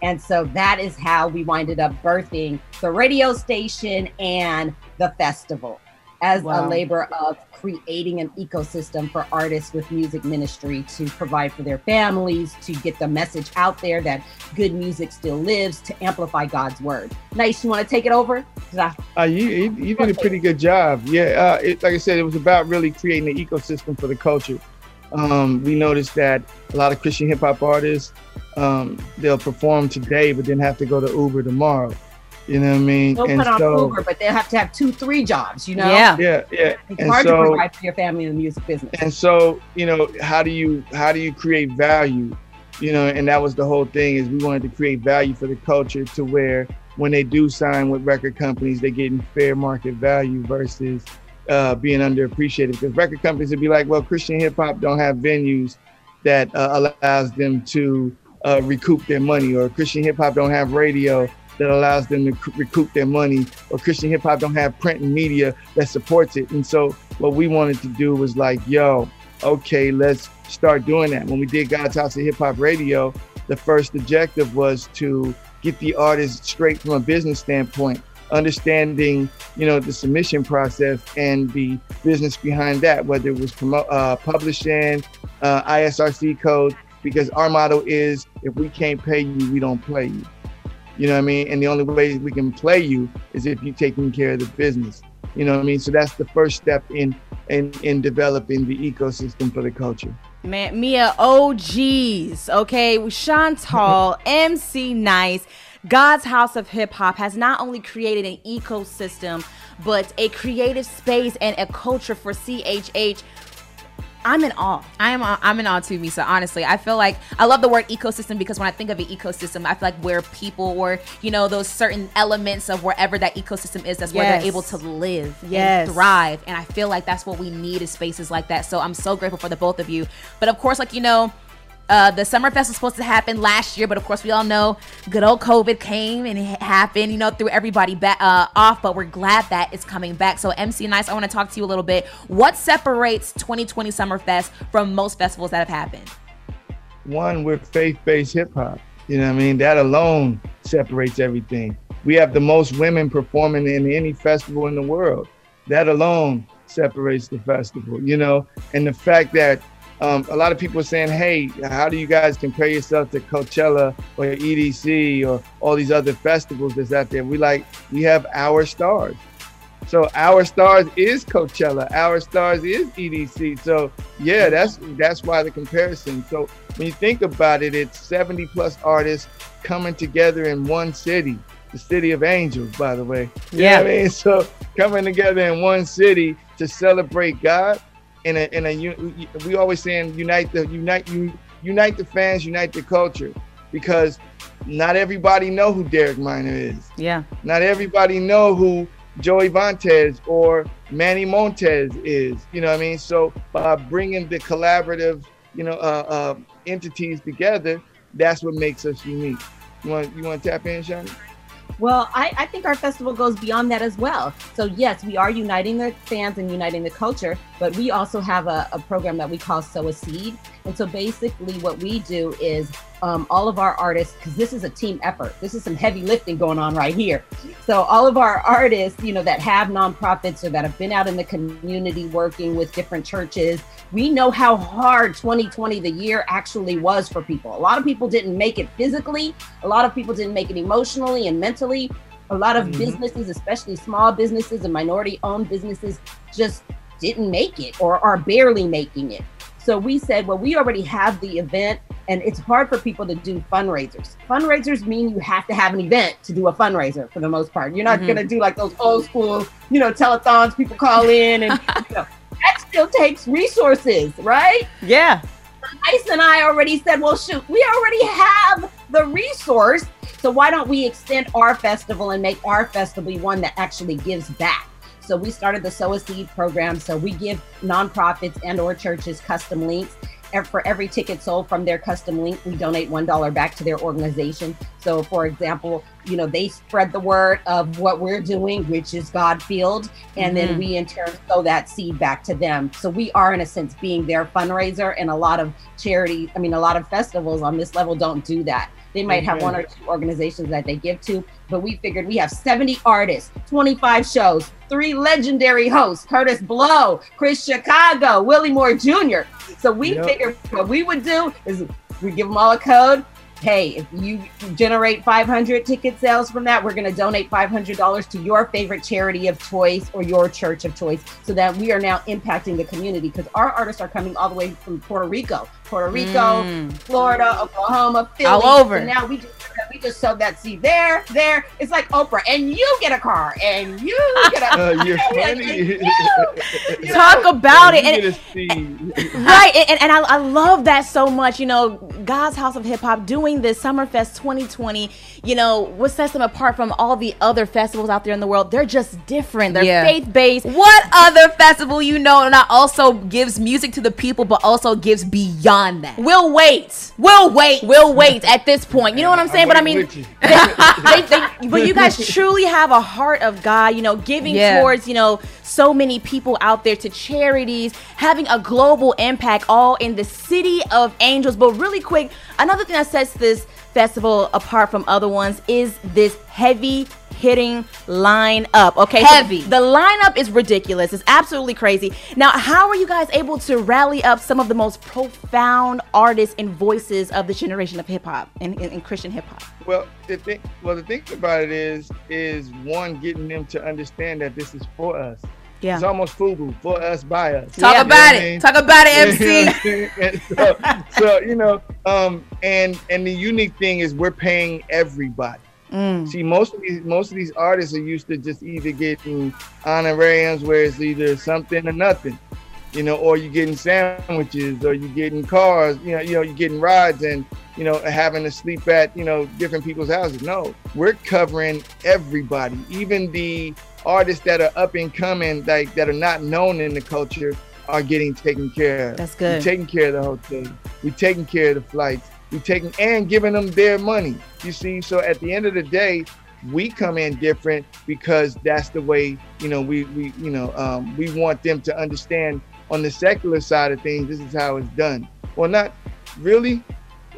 And so that is how we winded up birthing the radio station and the festival as wow. a labor of creating an ecosystem for artists with music ministry to provide for their families, to get the message out there that good music still lives, to amplify God's word. Nice, you want to take it over? I- uh, you, you, you did a pretty good job. Yeah, uh, it, like I said, it was about really creating an ecosystem for the culture. Um, we noticed that a lot of Christian hip hop artists, um, they'll perform today, but then have to go to Uber tomorrow. You know what I mean? They'll and put on so, Uber, but they'll have to have two, three jobs, you know? Yeah, yeah, yeah. It's and hard so, to provide for your family in the music business. And so, you know, how do you, how do you create value? You know, and that was the whole thing, is we wanted to create value for the culture to where when they do sign with record companies, they're getting fair market value versus uh, being underappreciated. Because record companies would be like, well, Christian hip hop don't have venues that uh, allows them to uh, recoup their money, or Christian hip hop don't have radio that allows them to recoup their money, or Christian hip hop don't have print and media that supports it. And so what we wanted to do was like, yo, okay, let's start doing that. When we did God's House of Hip-Hop Radio, the first objective was to get the artists straight from a business standpoint, understanding, you know, the submission process and the business behind that, whether it was promo uh, publishing, uh, I S R C code, because our motto is, if we can't pay you, we don't play you. You know what I mean? And the only way we can play you is if you're taking care of the business. You know what I mean? So that's the first step in in, in developing the ecosystem for the culture. Man, Meah, O Gs, okay? Chantal, M C Nice, God's House of Hip-Hop has not only created an ecosystem, but a creative space and a culture for C H H. I'm in awe. I am. I'm in awe too, Meesa. Honestly, I feel like I love the word ecosystem, because when I think of an ecosystem, I feel like where people, or you know, those certain elements of wherever that ecosystem is, that's yes. where they're able to live, yes. and thrive. And I feel like that's what we need is spaces like that. So I'm so grateful for the both of you. But of course, like you know, uh, the Summer Fest was supposed to happen last year, but of course we all know good old COVID came and it happened. You know, threw everybody back uh, off. But we're glad that it's coming back. So M C Nice, I want to talk to you a little bit. What separates twenty twenty Summer Fest from most festivals that have happened? One, we're faith-based hip hop. You know what I mean? That alone separates everything. We have the most women performing in any festival in the world. That alone separates the festival. You know, and the fact that Um, a lot of people are saying, hey, how do you guys compare yourself to Coachella or E D C or all these other festivals that's out there? We like, we have Our Stars. So Our Stars is Coachella. Our Stars is E D C. So yeah, that's that's why the comparison. So when you think about it, it's seventy plus artists coming together in one city, the city of angels, by the way. You yeah. know what I mean? So coming together in one city to celebrate God. In a, in a, we always saying unite the unite you unite the fans, unite the culture, because not everybody know who Derek Minor is. Yeah. Not everybody know who Joey Vontez or Manny Montez is. You know what I mean? So by bringing the collaborative, you know, uh, uh, entities together, that's what makes us unique. You want you want to tap in, Shani? Well, I, I think our festival goes beyond that as well. So yes, we are uniting the fans and uniting the culture, but we also have a, a program that we call Sow a Seed. And so basically what we do is um, all of our artists, because this is a team effort, this is some heavy lifting going on right here. So all of our artists, you know, that have nonprofits or that have been out in the community working with different churches, we know how hard twenty twenty, the year, actually was for people. A lot of people didn't make it physically. A lot of people didn't make it emotionally and mentally. A lot of mm-hmm. businesses, especially small businesses and minority-owned businesses, just didn't make it or are barely making it. So we said, well, we already have the event, and it's hard for people to do fundraisers. Fundraisers mean you have to have an event to do a fundraiser for the most part. You're not mm-hmm. gonna do like those old school, you know, telethons, people call in, and you know, that still takes resources, right? Yeah. Nice and I already said, well, shoot, we already have the resource. So why don't we extend our festival and make our festival one that actually gives back? So we started the Sow a Seed program. So we give nonprofits and or churches custom links. For every ticket sold from their custom link, we donate one dollar back to their organization. So for example, you know, they spread the word of what we're doing, which is God-filled, and mm-hmm. then we in turn sow that seed back to them. So we are in a sense being their fundraiser, and a lot of charity, I mean, a lot of festivals on this level don't do that. They might have one or two organizations that they give to, but we figured we have seventy artists, twenty-five shows, three legendary hosts, Curtis Blow, Chris Chicago, Willie Moore Junior So we yep. figured what we would do is we give them all a code. Hey, if you generate five hundred ticket sales from that, we're going to donate five hundred dollars to your favorite charity of choice or your church of choice, so that we are now impacting the community, because our artists are coming all the way from Puerto Rico. Puerto Rico, mm. Florida, Oklahoma, Philly. All over. And now we just we just sowed that seed there, there. It's like Oprah, and you get a car, and you get a. Oh, you're funny. You, you Talk know, about it, and it right? And, and I, I love that so much. You know, God's House of Hip Hop doing this Summer Fest twenty twenty. You know, what sets them apart from all the other festivals out there in the world? They're just different. They're yeah. faith based. What other festival you know not also gives music to the people, but also gives beyond that? We'll wait. We'll wait. We'll wait. At this point, you know what I'm saying. But I mean, you. They, they, they, but you guys truly have a heart of God, you know, giving yeah. towards, you know, so many people out there, to charities, having a global impact, all in the City of Angels. But really quick, another thing that sets this festival apart from other ones is this heavy hitting lineup. Okay, heavy. So the lineup is ridiculous. It's absolutely crazy. Now, how are you guys able to rally up some of the most profound artists and voices of this generation of hip hop and, and, and Christian hip hop? Well, the thing, well, the thing about it is, is one, getting them to understand that this is for us. Yeah. It's almost FUBU, for us, by us. Talk yeah. about you know it. I mean? Talk about it, M C. so, so, you know, um, and and the unique thing is we're paying everybody. Mm. See, most of these most of these artists are used to just either getting honorariums, where it's either something or nothing, you know, or you're getting sandwiches, or you're getting cars, you know, you know, you're getting rides, and you know, having to sleep at you know different people's houses. No, we're covering everybody, even the artists that are up and coming, like that are not known in the culture, are getting taken care of. That's good. We're taking care of the hotel. We're taking care of the flights. We're taking and giving them their money. You see, so at the end of the day, we come in different because that's the way, you know, we, we you know, um, we want them to understand on the secular side of things, this is how it's done. Well, not really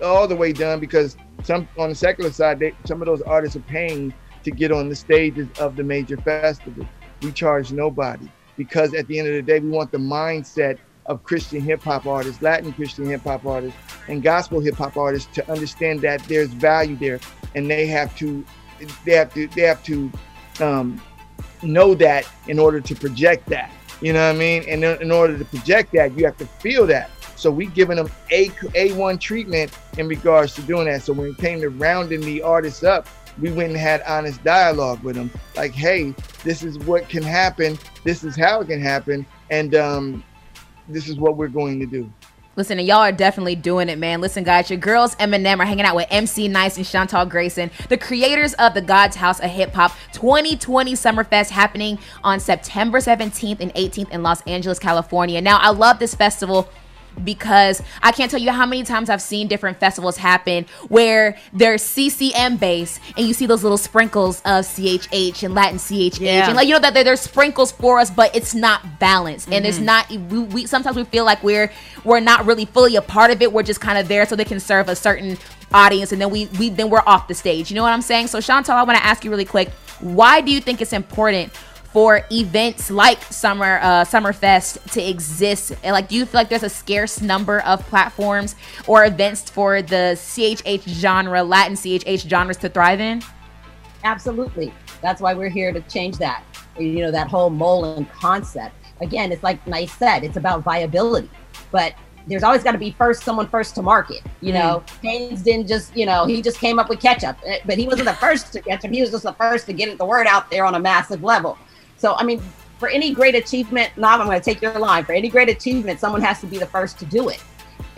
all the way done, because some on the secular side, they, some of those artists are paying to get on the stages of the major festival. We charge nobody because at the end of the day, we want the mindset of Christian hip hop artists, Latin Christian hip hop artists, and gospel hip hop artists to understand that there's value there, and they have to, they have to, they have to um, know that in order to project that. You know what I mean? And in order to project that, you have to feel that. So we giving them a A one treatment in regards to doing that. So when it came to rounding the artists up, we went and had honest dialogue with them, like, hey, this is what can happen, this is how it can happen, and um. this is what we're going to do. Listen, and y'all are definitely doing it, man. Listen, guys, your girls M and M are hanging out with M C Nice and Chantal Grayson, the creators of the God's House of Hip Hop twenty twenty Summer Fest, happening on September seventeenth and eighteenth in Los Angeles, California. Now, I love this festival because I can't tell you how many times I've seen different festivals happen where they're C C M based, and you see those little sprinkles of C H H and Latin C H H, yeah. and like, you know, that there's sprinkles for us, but it's not balanced, mm-hmm. and it's not. We, we sometimes we feel like we're we're not really fully a part of it. We're just kind of there so they can serve a certain audience, and then we we then we're off the stage. You know what I'm saying? So Chantal, I want to ask you really quick: why do you think it's important for events like Summer uh, Summer Fest to exist? And like, do you feel like there's a scarce number of platforms or events for the C H H genre, Latin C H H genres to thrive in? Absolutely. That's why we're here, to change that. You know, that whole Molen concept. Again, it's like Nice said, it's about viability. But there's always got to be first someone first to market. You know, mm. Haynes didn't just, you know, he just came up with ketchup, but he wasn't the first to ketchup. He was just the first to get the word out there on a massive level. So, I mean, for any great achievement, Nav, I'm going to take your line. For any great achievement, someone has to be the first to do it.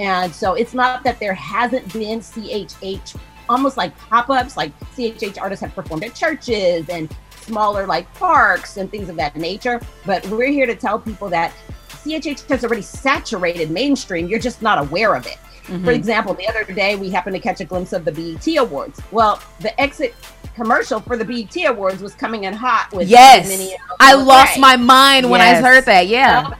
And so it's not that there hasn't been C H H, almost like pop-ups, like C H H artists have performed at churches and smaller like parks and things of that nature. But we're here to tell people that C H H has already saturated mainstream. You're just not aware of it. Mm-hmm. For example, the other day, we happened to catch a glimpse of the B E T Awards. Well, the exit commercial for the B E T Awards was coming in hot with yes many I lost day. my mind yes. when I heard that. Yeah, um,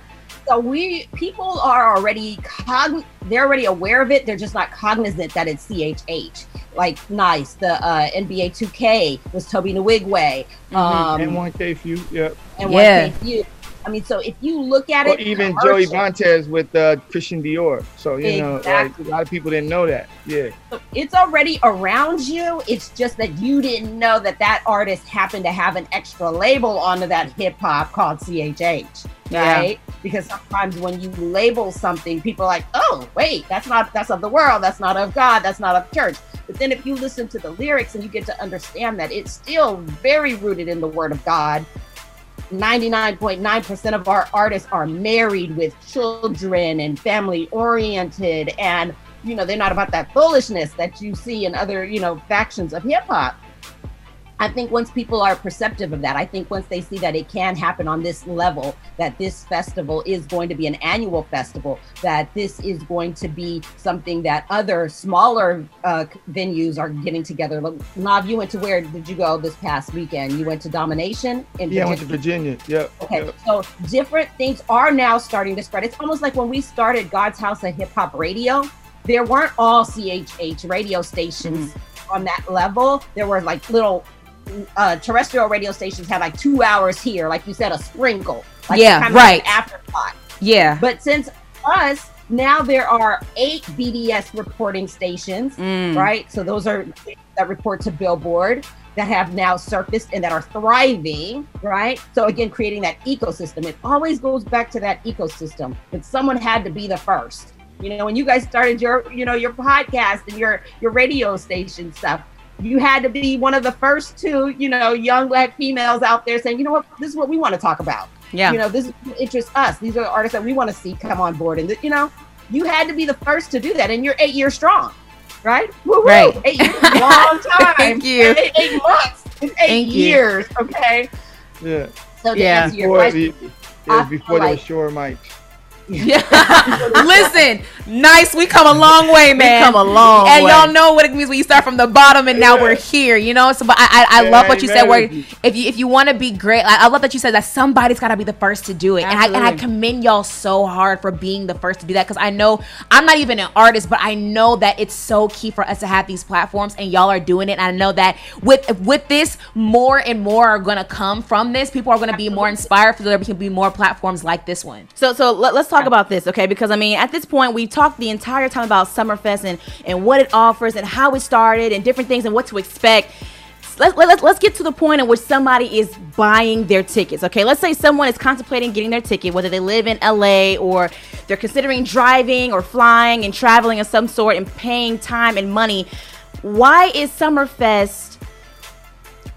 so we people are already cog they're already aware of it. They're just not cognizant that it's C H H. Like Nice, the uh N B A two K was Toby Nwigwe, mm-hmm. um and N Y K Few, yep. and yeah and N Y K Few. I mean, so if you look at or it, even Joey Montez with uh, Christian Dior. So, you exactly. know, like, a lot of people didn't know that. Yeah. So it's already around you. It's just that you didn't know that that artist happened to have an extra label onto that hip hop called C H H. yeah. right? Because sometimes when you label something, people are like, oh, wait, that's not, that's of the world, that's not of God, that's not of church. But then if you listen to the lyrics and you get to understand that it's still very rooted in the Word of God, ninety-nine point nine percent of our artists are married with children and family oriented. And, you know, they're not about that foolishness that you see in other, you know, factions of hip hop. I think once people are perceptive of that, I think once they see that it can happen on this level, that this festival is going to be an annual festival, that this is going to be something that other smaller uh, venues are getting together. Nav, you went to, where did you go this past weekend? You went to Domination? In yeah, Virginia? I went to Virginia, yeah. Okay, yep. So different things are now starting to spread. It's almost like when we started God's House of Hip-Hop Radio, there weren't all C H H radio stations mm-hmm. on that level. There were like little... Uh, terrestrial radio stations had like two hours here, like you said, a sprinkle. Like yeah, kind of right. Like an afterthought. Yeah. But since us, now there are eight B D S reporting stations, mm. right? So those are that report to Billboard that have now surfaced and that are thriving, right? So again, creating that ecosystem. It always goes back to that ecosystem, but someone had to be the first. You know, when you guys started your, you know, your podcast and your your radio station stuff, you had to be one of the first two, you know, young Black females out there saying, you know what, this is what we want to talk about. Yeah. You know, this interests us. These are the artists that we want to see come on board. And, you know, you had to be the first to do that. And you're eight years strong, right? Woo-hoo. Right. Eight years is a long time. Thank you. Eight, eight months. It's eight Thank years, you. Okay? Yeah. So to yeah. answer your before question. The, yeah, before they like, were sure mic. Yeah. Listen, Nice, we come a long way, man. We come a long and way. And y'all know what it means when you start from the bottom and now yeah. we're here, you know? So but I I, I yeah, love what I you said where you. if you if you want to be great, I, I love that you said that somebody's got to be the first to do it. Absolutely. And I and I commend y'all so hard for being the first to do that, cuz I know I'm not even an artist, but I know that it's so key for us to have these platforms and y'all are doing it. And I know that with with this, more and more are going to come from this. People are going to be more inspired so there can be more platforms like this one. So so let, let's talk about this, okay? Because I mean, at this point, we talked the entire time about Summerfest and and what it offers and how it started and different things and what to expect. Let's let's let's get to the point in which somebody is buying their tickets, okay? Let's say someone is contemplating getting their ticket, whether they live in L A or they're considering driving or flying and traveling of some sort and paying time and money. Why is Summerfest?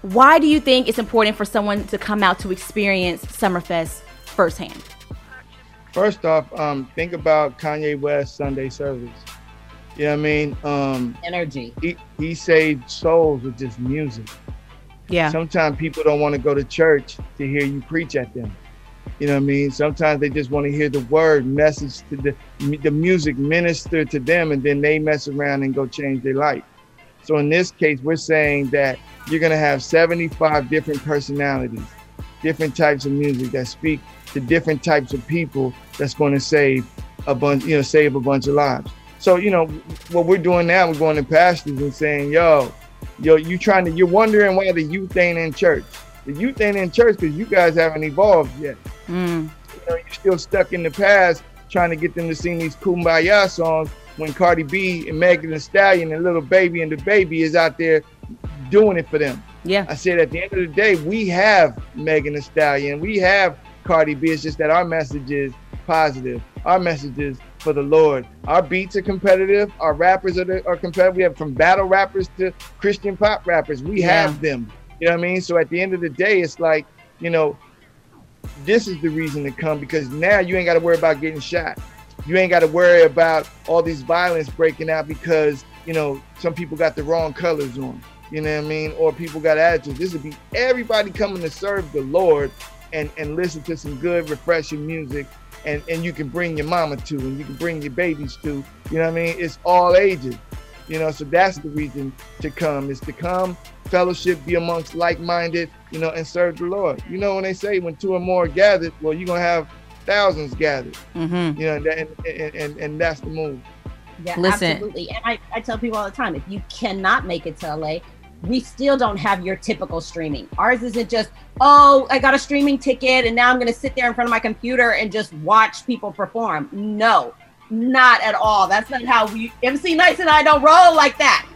Why do you think it's important for someone to come out to experience Summerfest firsthand? First off, um, think about Kanye West's Sunday service. You know what I mean? Um, Energy. He, he saved souls with just music. Yeah. Sometimes people don't want to go to church to hear you preach at them. You know what I mean? Sometimes they just want to hear the word, message to the, the music minister to them, and then they mess around and go change their life. So in this case, we're saying that you're going to have seventy-five different personalities, different types of music that speak to different types of people that's going to save a bunch, you know, save a bunch of lives. So, you know, what we're doing now, we're going to pastors and saying, yo, yo, you trying to, you're wondering why the youth ain't in church. The youth ain't in church because you guys haven't evolved yet. Mm. You know, you're still stuck in the past trying to get them to sing these Kumbaya songs when Cardi B and Megan Thee Stallion and Little Baby and the Baby is out there doing it for them. Yeah. I said, at the end of the day, we have Megan Thee Stallion. We have Cardi B. It's just that our message is positive. Our message is for the Lord. Our beats are competitive. Our rappers are, are competitive. We have from battle rappers to Christian pop rappers. We yeah. have them. You know what I mean? So at the end of the day, it's like, you know, this is the reason to come, because now you ain't got to worry about getting shot. You ain't got to worry about all these violence breaking out because, you know, some people got the wrong colors on. You know what I mean? Or people got attitudes. This would be everybody coming to serve the Lord and, and listen to some good, refreshing music. And, and you can bring your mama to, and you can bring your babies to. You know what I mean? It's all ages. You know, so that's the reason to come, is to come, fellowship, be amongst like-minded, you know, and serve the Lord. You know, when they say when two or more are gathered, well, you're going to have thousands gathered. Mm-hmm. You know, and, and, and, and that's the move. Yeah, listen. Absolutely. And I, I tell people all the time, if you cannot make it to L A, we still don't have your typical streaming. Ours isn't just, oh, I got a streaming ticket and now I'm going to sit there in front of my computer and just watch people perform. No, not at all. That's not how we, M C Nice and I don't roll like that.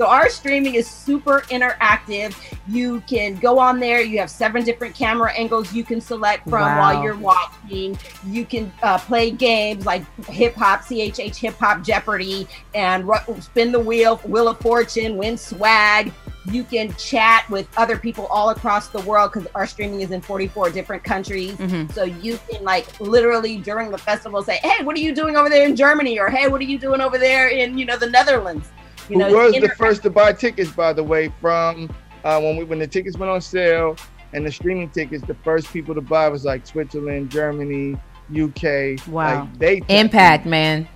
So our streaming is super interactive. You can go on there. You have seven different camera angles you can select from wow. while you're watching. You can uh, play games like hip hop, C H H, hip hop, Jeopardy, and spin the wheel, Wheel of Fortune, win swag. You can chat with other people all across the world because our streaming is in forty-four different countries. Mm-hmm. So you can like literally during the festival say, hey, what are you doing over there in Germany? Or hey, what are you doing over there in, you know, the Netherlands? You know, who was the first to buy tickets, by the way, from uh, when we when the tickets went on sale and the streaming tickets, the first people to buy was like Switzerland, Germany, U K. Wow. Like, they impact, man.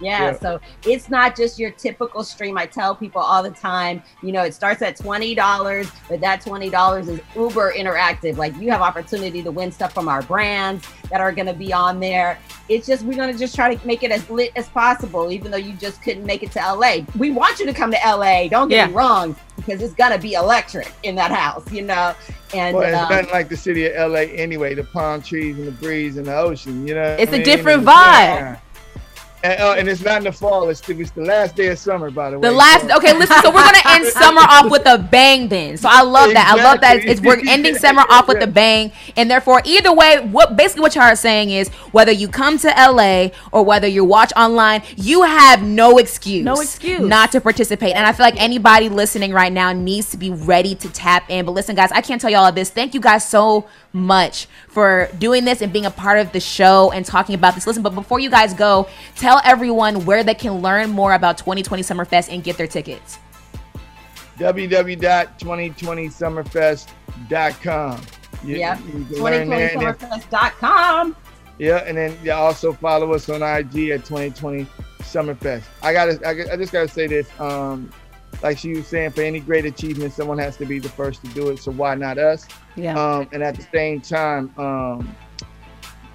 Yeah, yeah, so it's not just your typical stream. I tell people all the time, you know, it starts at twenty dollars, but that twenty dollars is uber interactive. Like you have opportunity to win stuff from our brands that are going to be on there. It's just, we're going to just try to make it as lit as possible, even though you just couldn't make it to L A. We want you to come to L A, don't get yeah. me wrong, because it's going to be electric in that house, you know. And well, it's um, nothing like the city of L A anyway, the palm trees and the breeze and the ocean, you know. It's I mean? a different vibe. Yeah. And, uh, and it's not in the fall. It's, it's the last day of summer, by the way. The last. So. Okay, listen. So we're going to end summer off with a bang then. So I love exactly. that. I love that. It's, it's, we're ending summer off with a bang. And therefore, either way, what basically what y'all are saying is whether you come to L A or whether you watch online, you have no excuse. No excuse. Not to participate. And I feel like anybody listening right now needs to be ready to tap in. But listen, guys, I can't tell y'all of this. Thank you guys so much for doing this and being a part of the show and talking about this. Listen, but before you guys go, tell everyone where they can learn more about twenty twenty Summer Fest and get their tickets. w w w dot twenty twenty summer fest dot com. Yeah, twenty twenty summer fest dot com. Yeah, and then you also follow us on I G at twenty twenty summer fest. I gotta, I, I just gotta say this. Um, like she was saying, for any great achievement, someone has to be the first to do it. So why not us? Yeah. Um, and at the same time, um,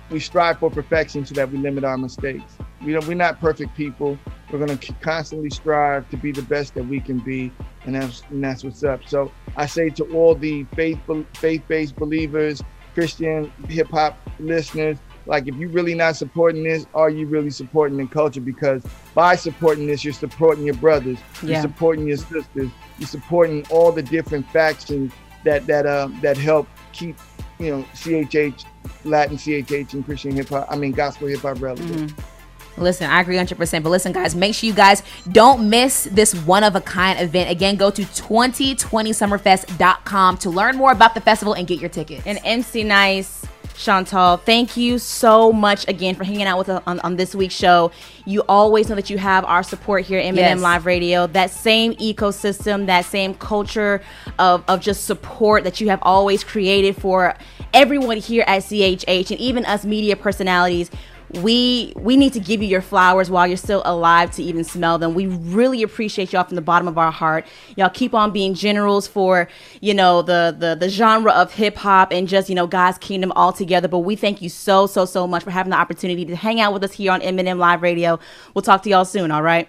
we strive for perfection so that we limit our mistakes. We don't, we're not perfect people. We're going to constantly strive to be the best that we can be. And that's, and that's what's up. So I say to all the faith, faith-based believers, Christian hip hop listeners, like if you're really not supporting this, are you really supporting the culture? Because by supporting this, you're supporting your brothers, yeah. you're supporting your sisters, you're supporting all the different factions that that uh, that help keep, you know, C H H, Latin C H H and Christian hip hop, I mean, gospel hip hop relevant. Mm-hmm. Listen, I agree one hundred percent. But listen, guys, make sure you guys don't miss this one-of-a-kind event. Again, go to twenty twenty summer fest dot com to learn more about the festival and get your tickets. And M C Nice, Chantal, thank you so much again for hanging out with us on, on this week's show. You always know that you have our support here at M and M yes. Live Radio. That same ecosystem, that same culture of, of just support that you have always created for everyone here at C H H and even us media personalities. We we need to give you your flowers while you're still alive to even smell them. We really appreciate y'all from the bottom of our heart. Y'all keep on being generals for, you know, the the the genre of hip hop and just, you know, God's kingdom all together. But we thank you so, so, so much for having the opportunity to hang out with us here on M and M Live Radio. We'll talk to y'all soon, all right?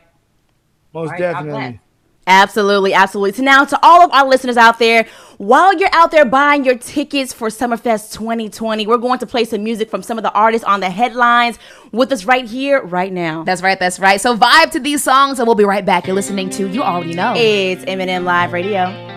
Most all right, definitely. Absolutely, absolutely. So now to all of our listeners out there, while you're out there buying your tickets for Summerfest twenty twenty, we're going to play some music from some of the artists on the headlines with us right here, right now. That's right, that's right. So vibe to these songs and we'll be right back. You're listening to, you already know, it's M and M Live Radio.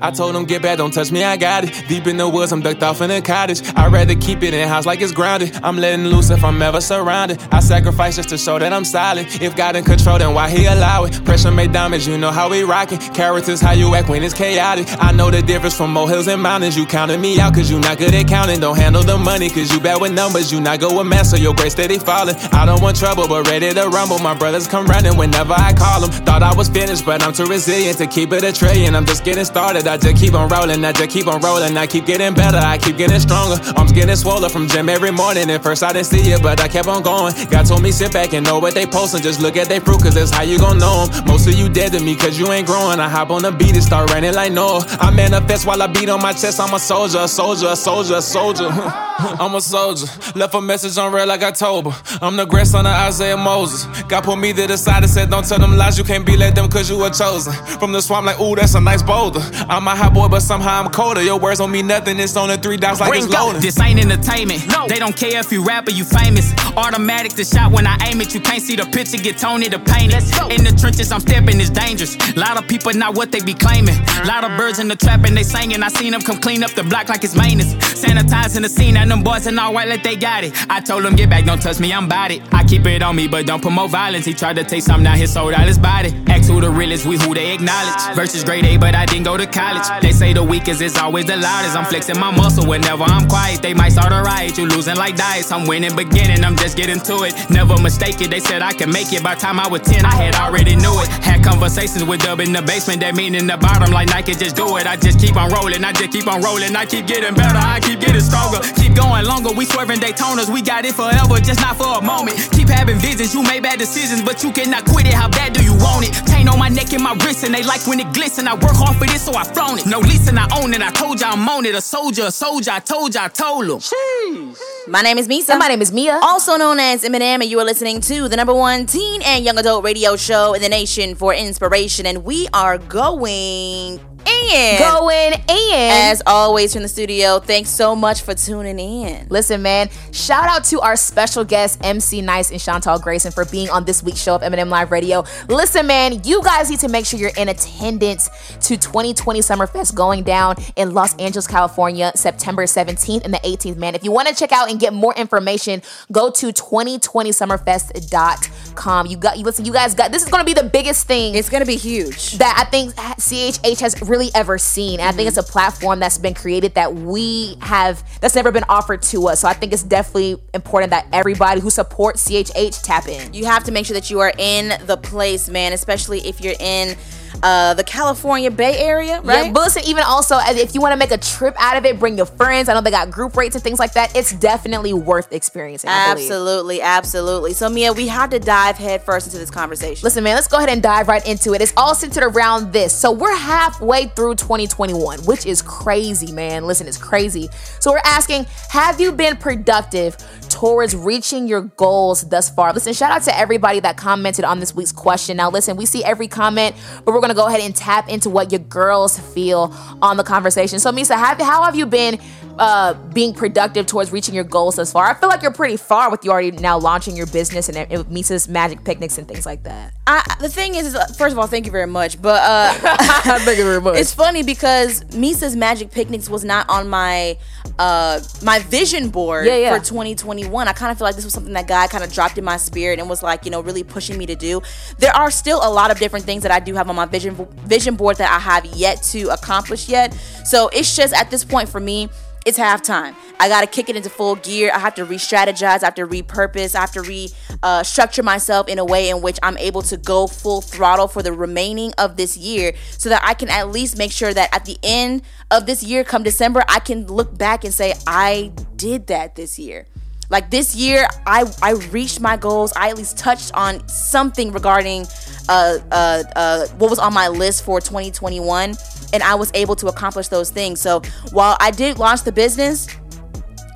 I told them get back, don't touch me, I got it. Deep in the woods, I'm ducked off in a cottage. I'd rather keep it in house like it's grounded. I'm letting loose if I'm ever surrounded. I sacrifice just to show that I'm solid. If God in control, then why he allow it? Pressure made damage, you know how we rockin'. Characters, how you act when it's chaotic. I know the difference from molehills and mountains. You counted me out, cause you not good at counting. Don't handle the money, cause you bad with numbers. You not go with math, so your grade steady fallin'. I don't want trouble, but ready to rumble. My brothers come running whenever I call them. Thought I was finished, but I'm too resilient to keep it a trillion. I'm just getting started. I just keep on rolling, I just keep on rolling. I keep getting better, I keep getting stronger. Arms getting swollen from gym every morning. At first I didn't see it, but I kept on going. God told me sit back and know what they posting. Just look at they fruit, cause that's how you gon' know them. Most of you dead to me, cause you ain't growing. I hop on the beat and start running like Noah. I manifest while I beat on my chest. I'm a soldier, a soldier, a soldier, a soldier. I'm a soldier. Left a message on red like October. I'm the grandson of Isaiah Moses. God put me to the side and said, don't tell them lies. You can't be like them cause you were chosen. From the swamp like, ooh, that's a nice boulder. I'm a hot boy, but somehow I'm colder. Your words don't mean nothing. It's on the three dots like it's loaded. This ain't entertainment. No. They don't care if you rap or you famous. Automatic the shot when I aim it. You can't see the picture, get Tony to paint it. In the trenches I'm stepping, it's dangerous. Lot of people not what they be claiming. Lot of birds in the trap and they singing. I seen them come clean up the block like it's maintenance. Sanitizing the scene and them boys in all white like they got it. I told them get back, don't touch me, I'm bodied. I keep it on me, but don't promote violence. He tried to take something out, he sold out his body. Ask who the realest, we who they acknowledge. Versus grade A, but I didn't go to college. They say the weakest is always the loudest. I'm flexing my muscle whenever I'm quiet. They might start a riot, you losing like dice. I'm winning beginning, I'm just getting to it. Never mistake it, they said I can make it. By the time I was ten, I had already knew it. Had conversations with Dub in the basement, that mean in the bottom like Nike, just do it. I just keep on rolling, I just keep on rolling. I keep getting better, I keep getting stronger. Keep going longer, we swerving Daytonas. We got it forever, just not for a moment. Keep having visions, you made bad decisions, but you cannot quit it, how bad do you want it? Chain on my neck and my wrist, and they like when it glisten. I work hard for this, so I flown it. No lease and I own it, I told y'all I'm on it. A soldier, a soldier, I told y'all I told them. Jeez. My name is Meesa. My name is Meah, also known as M and M, and you are listening to the number one teen and young adult radio show in the nation for inspiration, and we are going... And going in. As always from the studio, thanks so much for tuning in. Listen, man, shout out to our special guests, M C Nice and Chantal Grayson, for being on this week's show of M and M Live Radio. Listen, man, you guys need to make sure you're in attendance to twenty twenty Summer Fest going down in Los Angeles, California, September seventeenth and the eighteenth, man. If you want to check out and get more information, go to twenty twenty summer fest dot com. You got, you listen, you guys got, this is going to be the biggest thing. It's going to be huge. That I think C H H has really ever seen. And I think it's a platform that's been created that we have, that's never been offered to us. So I think it's definitely important that everybody who supports C H H tap in. You have to make sure that you are in the place, man, especially if you're in Uh, the California Bay Area, right? Yeah, but listen, even also, if you want to make a trip out of it, bring your friends. I know they got group rates and things like that. It's definitely worth experiencing, I Absolutely, believe. absolutely. So, Meah, we had to dive headfirst into this conversation. Listen, man, let's go ahead and dive right into it. It's all centered around this. So, we're halfway through twenty twenty-one, which is crazy, man. Listen, it's crazy. So, we're asking, have you been productive towards reaching your goals thus far? Listen, shout out to everybody that commented on this week's question. Now, listen, we see every comment, but we're going to go ahead and tap into what your girls feel on the conversation. So, Meesa, have, how have you been uh, being productive towards reaching your goals thus far? I feel like you're pretty far with you already now launching your business and, and Misa's Magic Picnics and things like that. I, the thing is, is, first of all, thank you very much. But uh, thank you very much. It's funny because Misa's Magic Picnics was not on my uh, my vision board yeah, yeah. for twenty twenty-one. I kind of feel like this was something that God kind of dropped in my spirit and was like, you know, really pushing me to do. There are still a lot of different things that I do have on my vision vision board that I have yet to accomplish yet. So it's just at this point for me, it's halftime. I got to kick it into full gear. I have to re-strategize. I have to repurpose. I have to re uh, structure myself in a way in which I'm able to go full throttle for the remaining of this year so that I can at least make sure that at the end of this year, come December, I can look back and say, I did that this year. Like this year, I, I reached my goals. I at least touched on something regarding uh, uh, uh, what was on my list for twenty twenty-one, and I was able to accomplish those things. So while I did launch the business,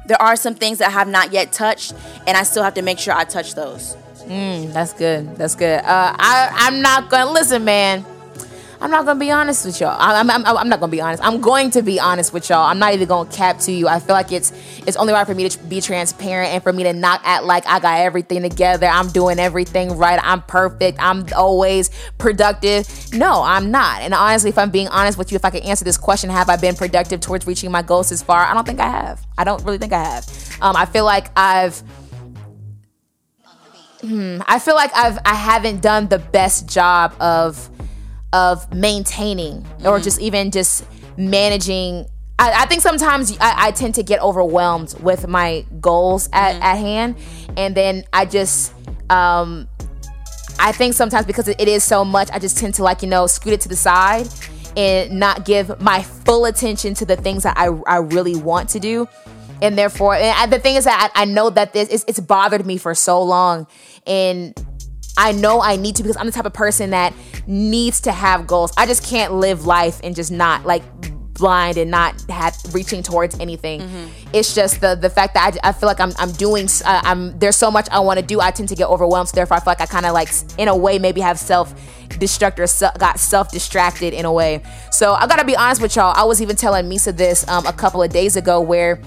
there are some things that I have not yet touched, and I still have to make sure I touch those. Mm, that's good. That's good. Uh, I, I'm not going to listen, man. I'm not going to be honest with y'all. I'm, I'm, I'm not going to be honest. I'm going to be honest with y'all. I'm not even going to cap to you. I feel like it's it's only right for me to be transparent and for me to not act like I got everything together. I'm doing everything right. I'm perfect. I'm always productive. No, I'm not. And honestly, if I'm being honest with you, if I could answer this question, have I been productive towards reaching my goals this far? I don't think I have. I don't really think I have. Um, I feel like I've... Hmm, I feel like I've, I haven't done the best job of... of maintaining or mm-hmm. just even just managing. I, I think sometimes I, I tend to get overwhelmed with my goals at, mm-hmm. at hand. And then I just, um, I think sometimes because it is so much, I just tend to like, you know, scoot it to the side and not give my full attention to the things that I, I really want to do. And therefore, and I, the thing is that I, I know that this it's, it's bothered me for so long, and I know I need to, because I'm the type of person that needs to have goals. I just can't live life and just not like blind and not have, reaching towards anything. Mm-hmm. It's just the the fact that I, I feel like I'm I'm doing uh, I'm there's so much I want to do. I tend to get overwhelmed. So therefore, I feel like I kind of like in a way maybe have self destruct or se- got self distracted in a way. So I gotta be honest with y'all. I was even telling Meesa this um, a couple of days ago where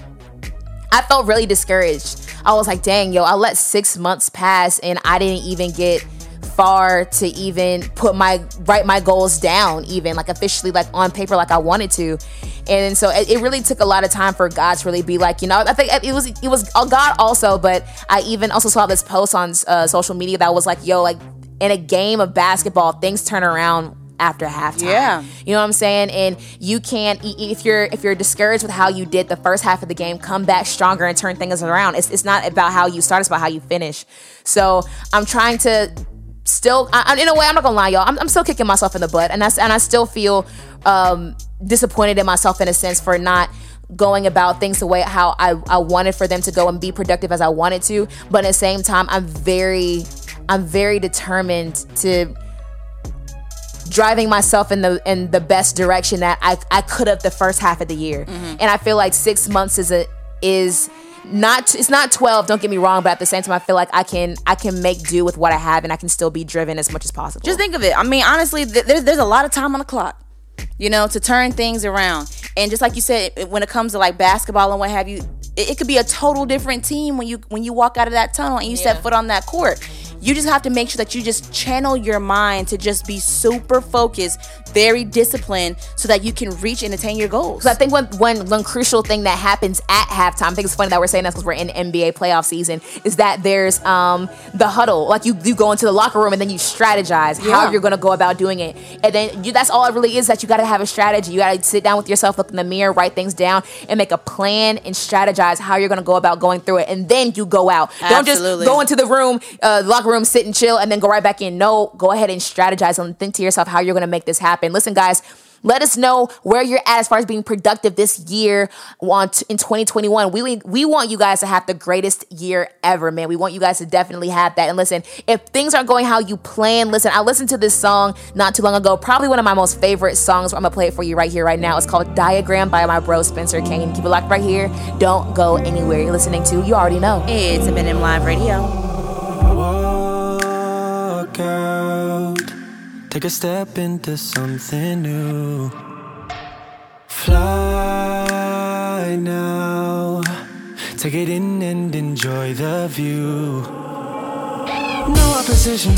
I felt really discouraged. I was like, dang, yo, I let six months pass and I didn't even get far to even put my write my goals down, even like officially, like on paper, like I wanted to. And so it, it really took a lot of time for God to really be like, you know, I think it was it was God also, but I even also saw this post on uh, social media that was like, yo, like in a game of basketball, things turn around after halftime. Yeah. You know what I'm saying? And you can't, if you're if you're discouraged with how you did the first half of the game, come back stronger and turn things around. It's it's not about how you start, it's about how you finish. So I'm trying to still, I, in a way, I'm not gonna lie, y'all, I'm, I'm still kicking myself in the butt. And I, and I still feel um, disappointed in myself in a sense for not going about things the way how I, I wanted for them to go and be productive as I wanted to. But at the same time, I'm very, I'm very determined to driving myself in the in the best direction that I, I could have the first half of the year. Mm-hmm. And I feel like six months is a is not it's not twelve, don't get me wrong, but at the same time I feel like I can I can make do with what I have and I can still be driven as much as possible. Just think of it. I mean, honestly, th- there's, there's a lot of time on the clock, you know, to turn things around. And just like you said, when it comes to like basketball and what have you, it, it could be a total different team when you when you walk out of that tunnel and you yeah. set foot on that court. You just have to make sure that you just channel your mind to just be super focused, very disciplined, so that you can reach and attain your goals. So I think one, one, one crucial thing that happens at halftime, I think it's funny that we're saying that because we're in N B A playoff season, is that there's um, the huddle. Like you, you go into the locker room and then you strategize yeah. how you're going to go about doing it. And then you, that's all it really is, that you got to have a strategy. You got to sit down with yourself, look in the mirror, write things down, and make a plan and strategize how you're going to go about going through it. And then you go out. Absolutely. Don't just go into the room, uh, locker room. room, sit and chill, and then go right back in. No, go ahead and strategize and think to yourself how you're going to make this happen. Listen, guys, let us know where you're at as far as being productive this year in twenty twenty-one. We, we want you guys to have the greatest year ever, man. We want you guys to definitely have that. And listen, if things aren't going how you plan, listen, I listened to this song not too long ago, probably one of my most favorite songs. I'm going to play it for you right here, right now. It's called Diagram by my bro, Spencer Kane. Keep it locked right here. Don't go anywhere. You're listening to, you already know, it's M and M Live Radio. Out. Take a step into something new. Fly now. Take it in and enjoy the view. No opposition,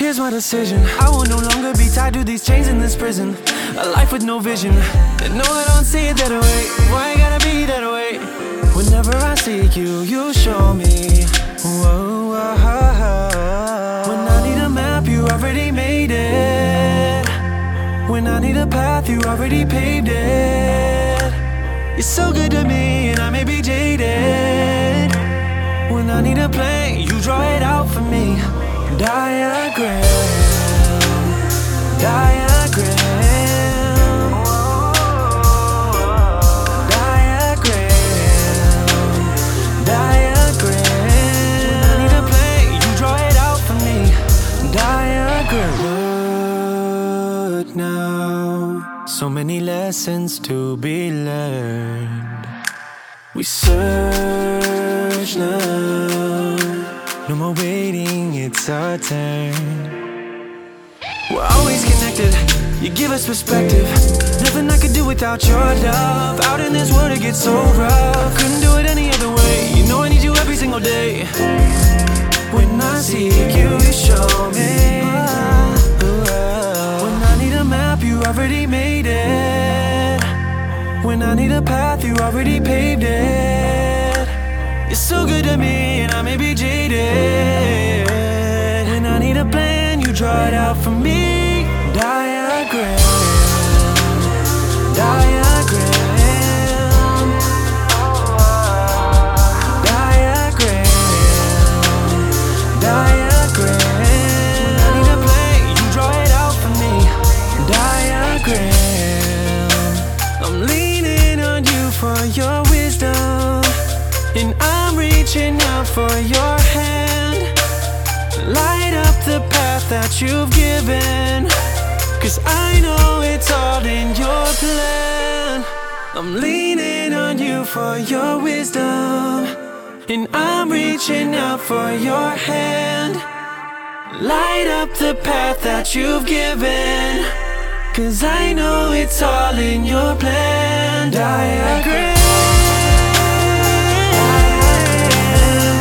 here's my decision. I will no longer be tied to these chains in this prison. A life with no vision, and no, I don't see it that way. Why gotta be that way? Whenever I seek you, you show me. Whoa, whoa, whoa. When I need a map, you already made it. When I need a path, you already paved it. You're so good to me, and I may be jaded. When I need a plan, you draw it out for me. Diagram, diagram. Good now, so many lessons to be learned. We search now, no more waiting, it's our turn. We're always connected, you give us perspective. Nothing I could do without your love. Out in this world it gets so rough, couldn't do it any other way. You know I need you every single day. When I seek you, you show me. When I need a map, you already made it. When I need a path, you already paved it. You're so good to me, and I may be jaded. When I need a plan, you draw it out for me. Diagram, diagram. I'm leaning on you for your wisdom, and I'm reaching out for your hand. Light up the path that you've given, 'cause I know it's all in your plan. I'm leaning on you for your wisdom, and I'm reaching out for your hand. Light up the path that you've given, 'cause I know it's all in your plan. Diagram, diagram.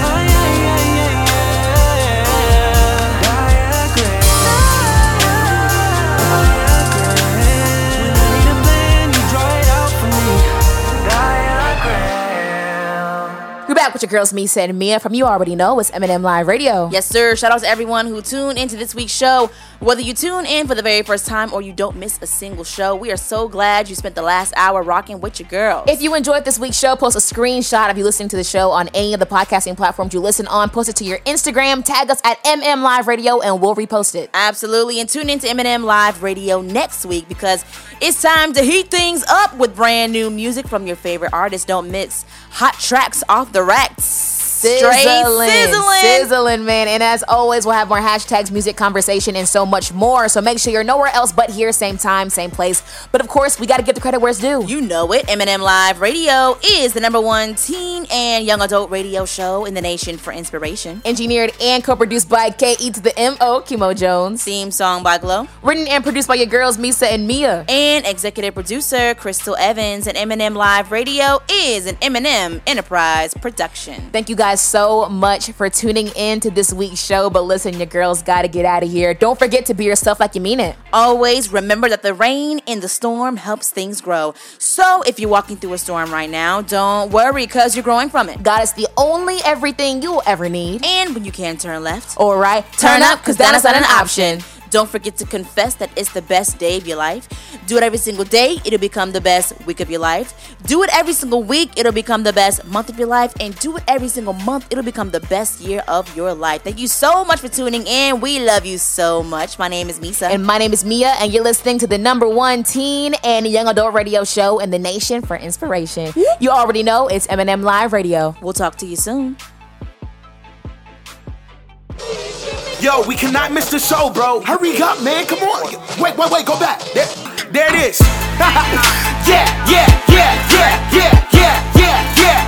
back with your girls, Meesa and Meah from You Already Know. It's M and M Live Radio. Yes, sir. Shout out to everyone who tuned into this week's show. Whether you tune in for the very first time or you don't miss a single show, we are so glad you spent the last hour rocking with your girls. If you enjoyed this week's show, post a screenshot of you listening to the show on any of the podcasting platforms you listen on. Post it to your Instagram. Tag us at M and M Live Radio and we'll repost it. Absolutely. And tune in to M and M Live Radio next week because it's time to heat things up with brand new music from your favorite artists. Don't miss hot tracks off the racks. Sizzling, sizzling, sizzling, man. And as always, we'll have more hashtags, music, conversation, and so much more. So make sure you're nowhere else but here, same time, same place. But of course, we got to give the credit where it's due. You know it. M and M Live Radio is the number one teen and young adult radio show in the nation for inspiration. Engineered and co-produced by K E to the M O, Kimo Jones. Theme song by Glow. Written and produced by your girls, Meesa and Meah. And executive producer, Crystal Evans. And M and M Live Radio is an M and M Enterprise production. Thank you guys so much for tuning in to this week's show. But listen, your girls gotta get out of here. Don't forget to be yourself like you mean it. Always remember that the rain in the storm helps things grow. So if you're walking through a storm right now, don't worry, because you're growing from it. God is the only everything you'll ever need. And when you can turn left or right, turn, turn up, because that is not an option. Don't forget to confess that it's the best day of your life. Do it every single day. It'll become the best week of your life. Do it every single week. It'll become the best month of your life. And do it every single month. It'll become the best year of your life. Thank you so much for tuning in. We love you so much. My name is Meesa. And my name is Meah. And you're listening to the number one teen and young adult radio show in the nation for inspiration. You already know it's M and M Live Radio. We'll talk to you soon. Yo, we cannot miss the show, bro. Hurry up, man. Come on. Wait, wait, wait. Go back. There, there it is. yeah, yeah, yeah, yeah, yeah, yeah, yeah, yeah.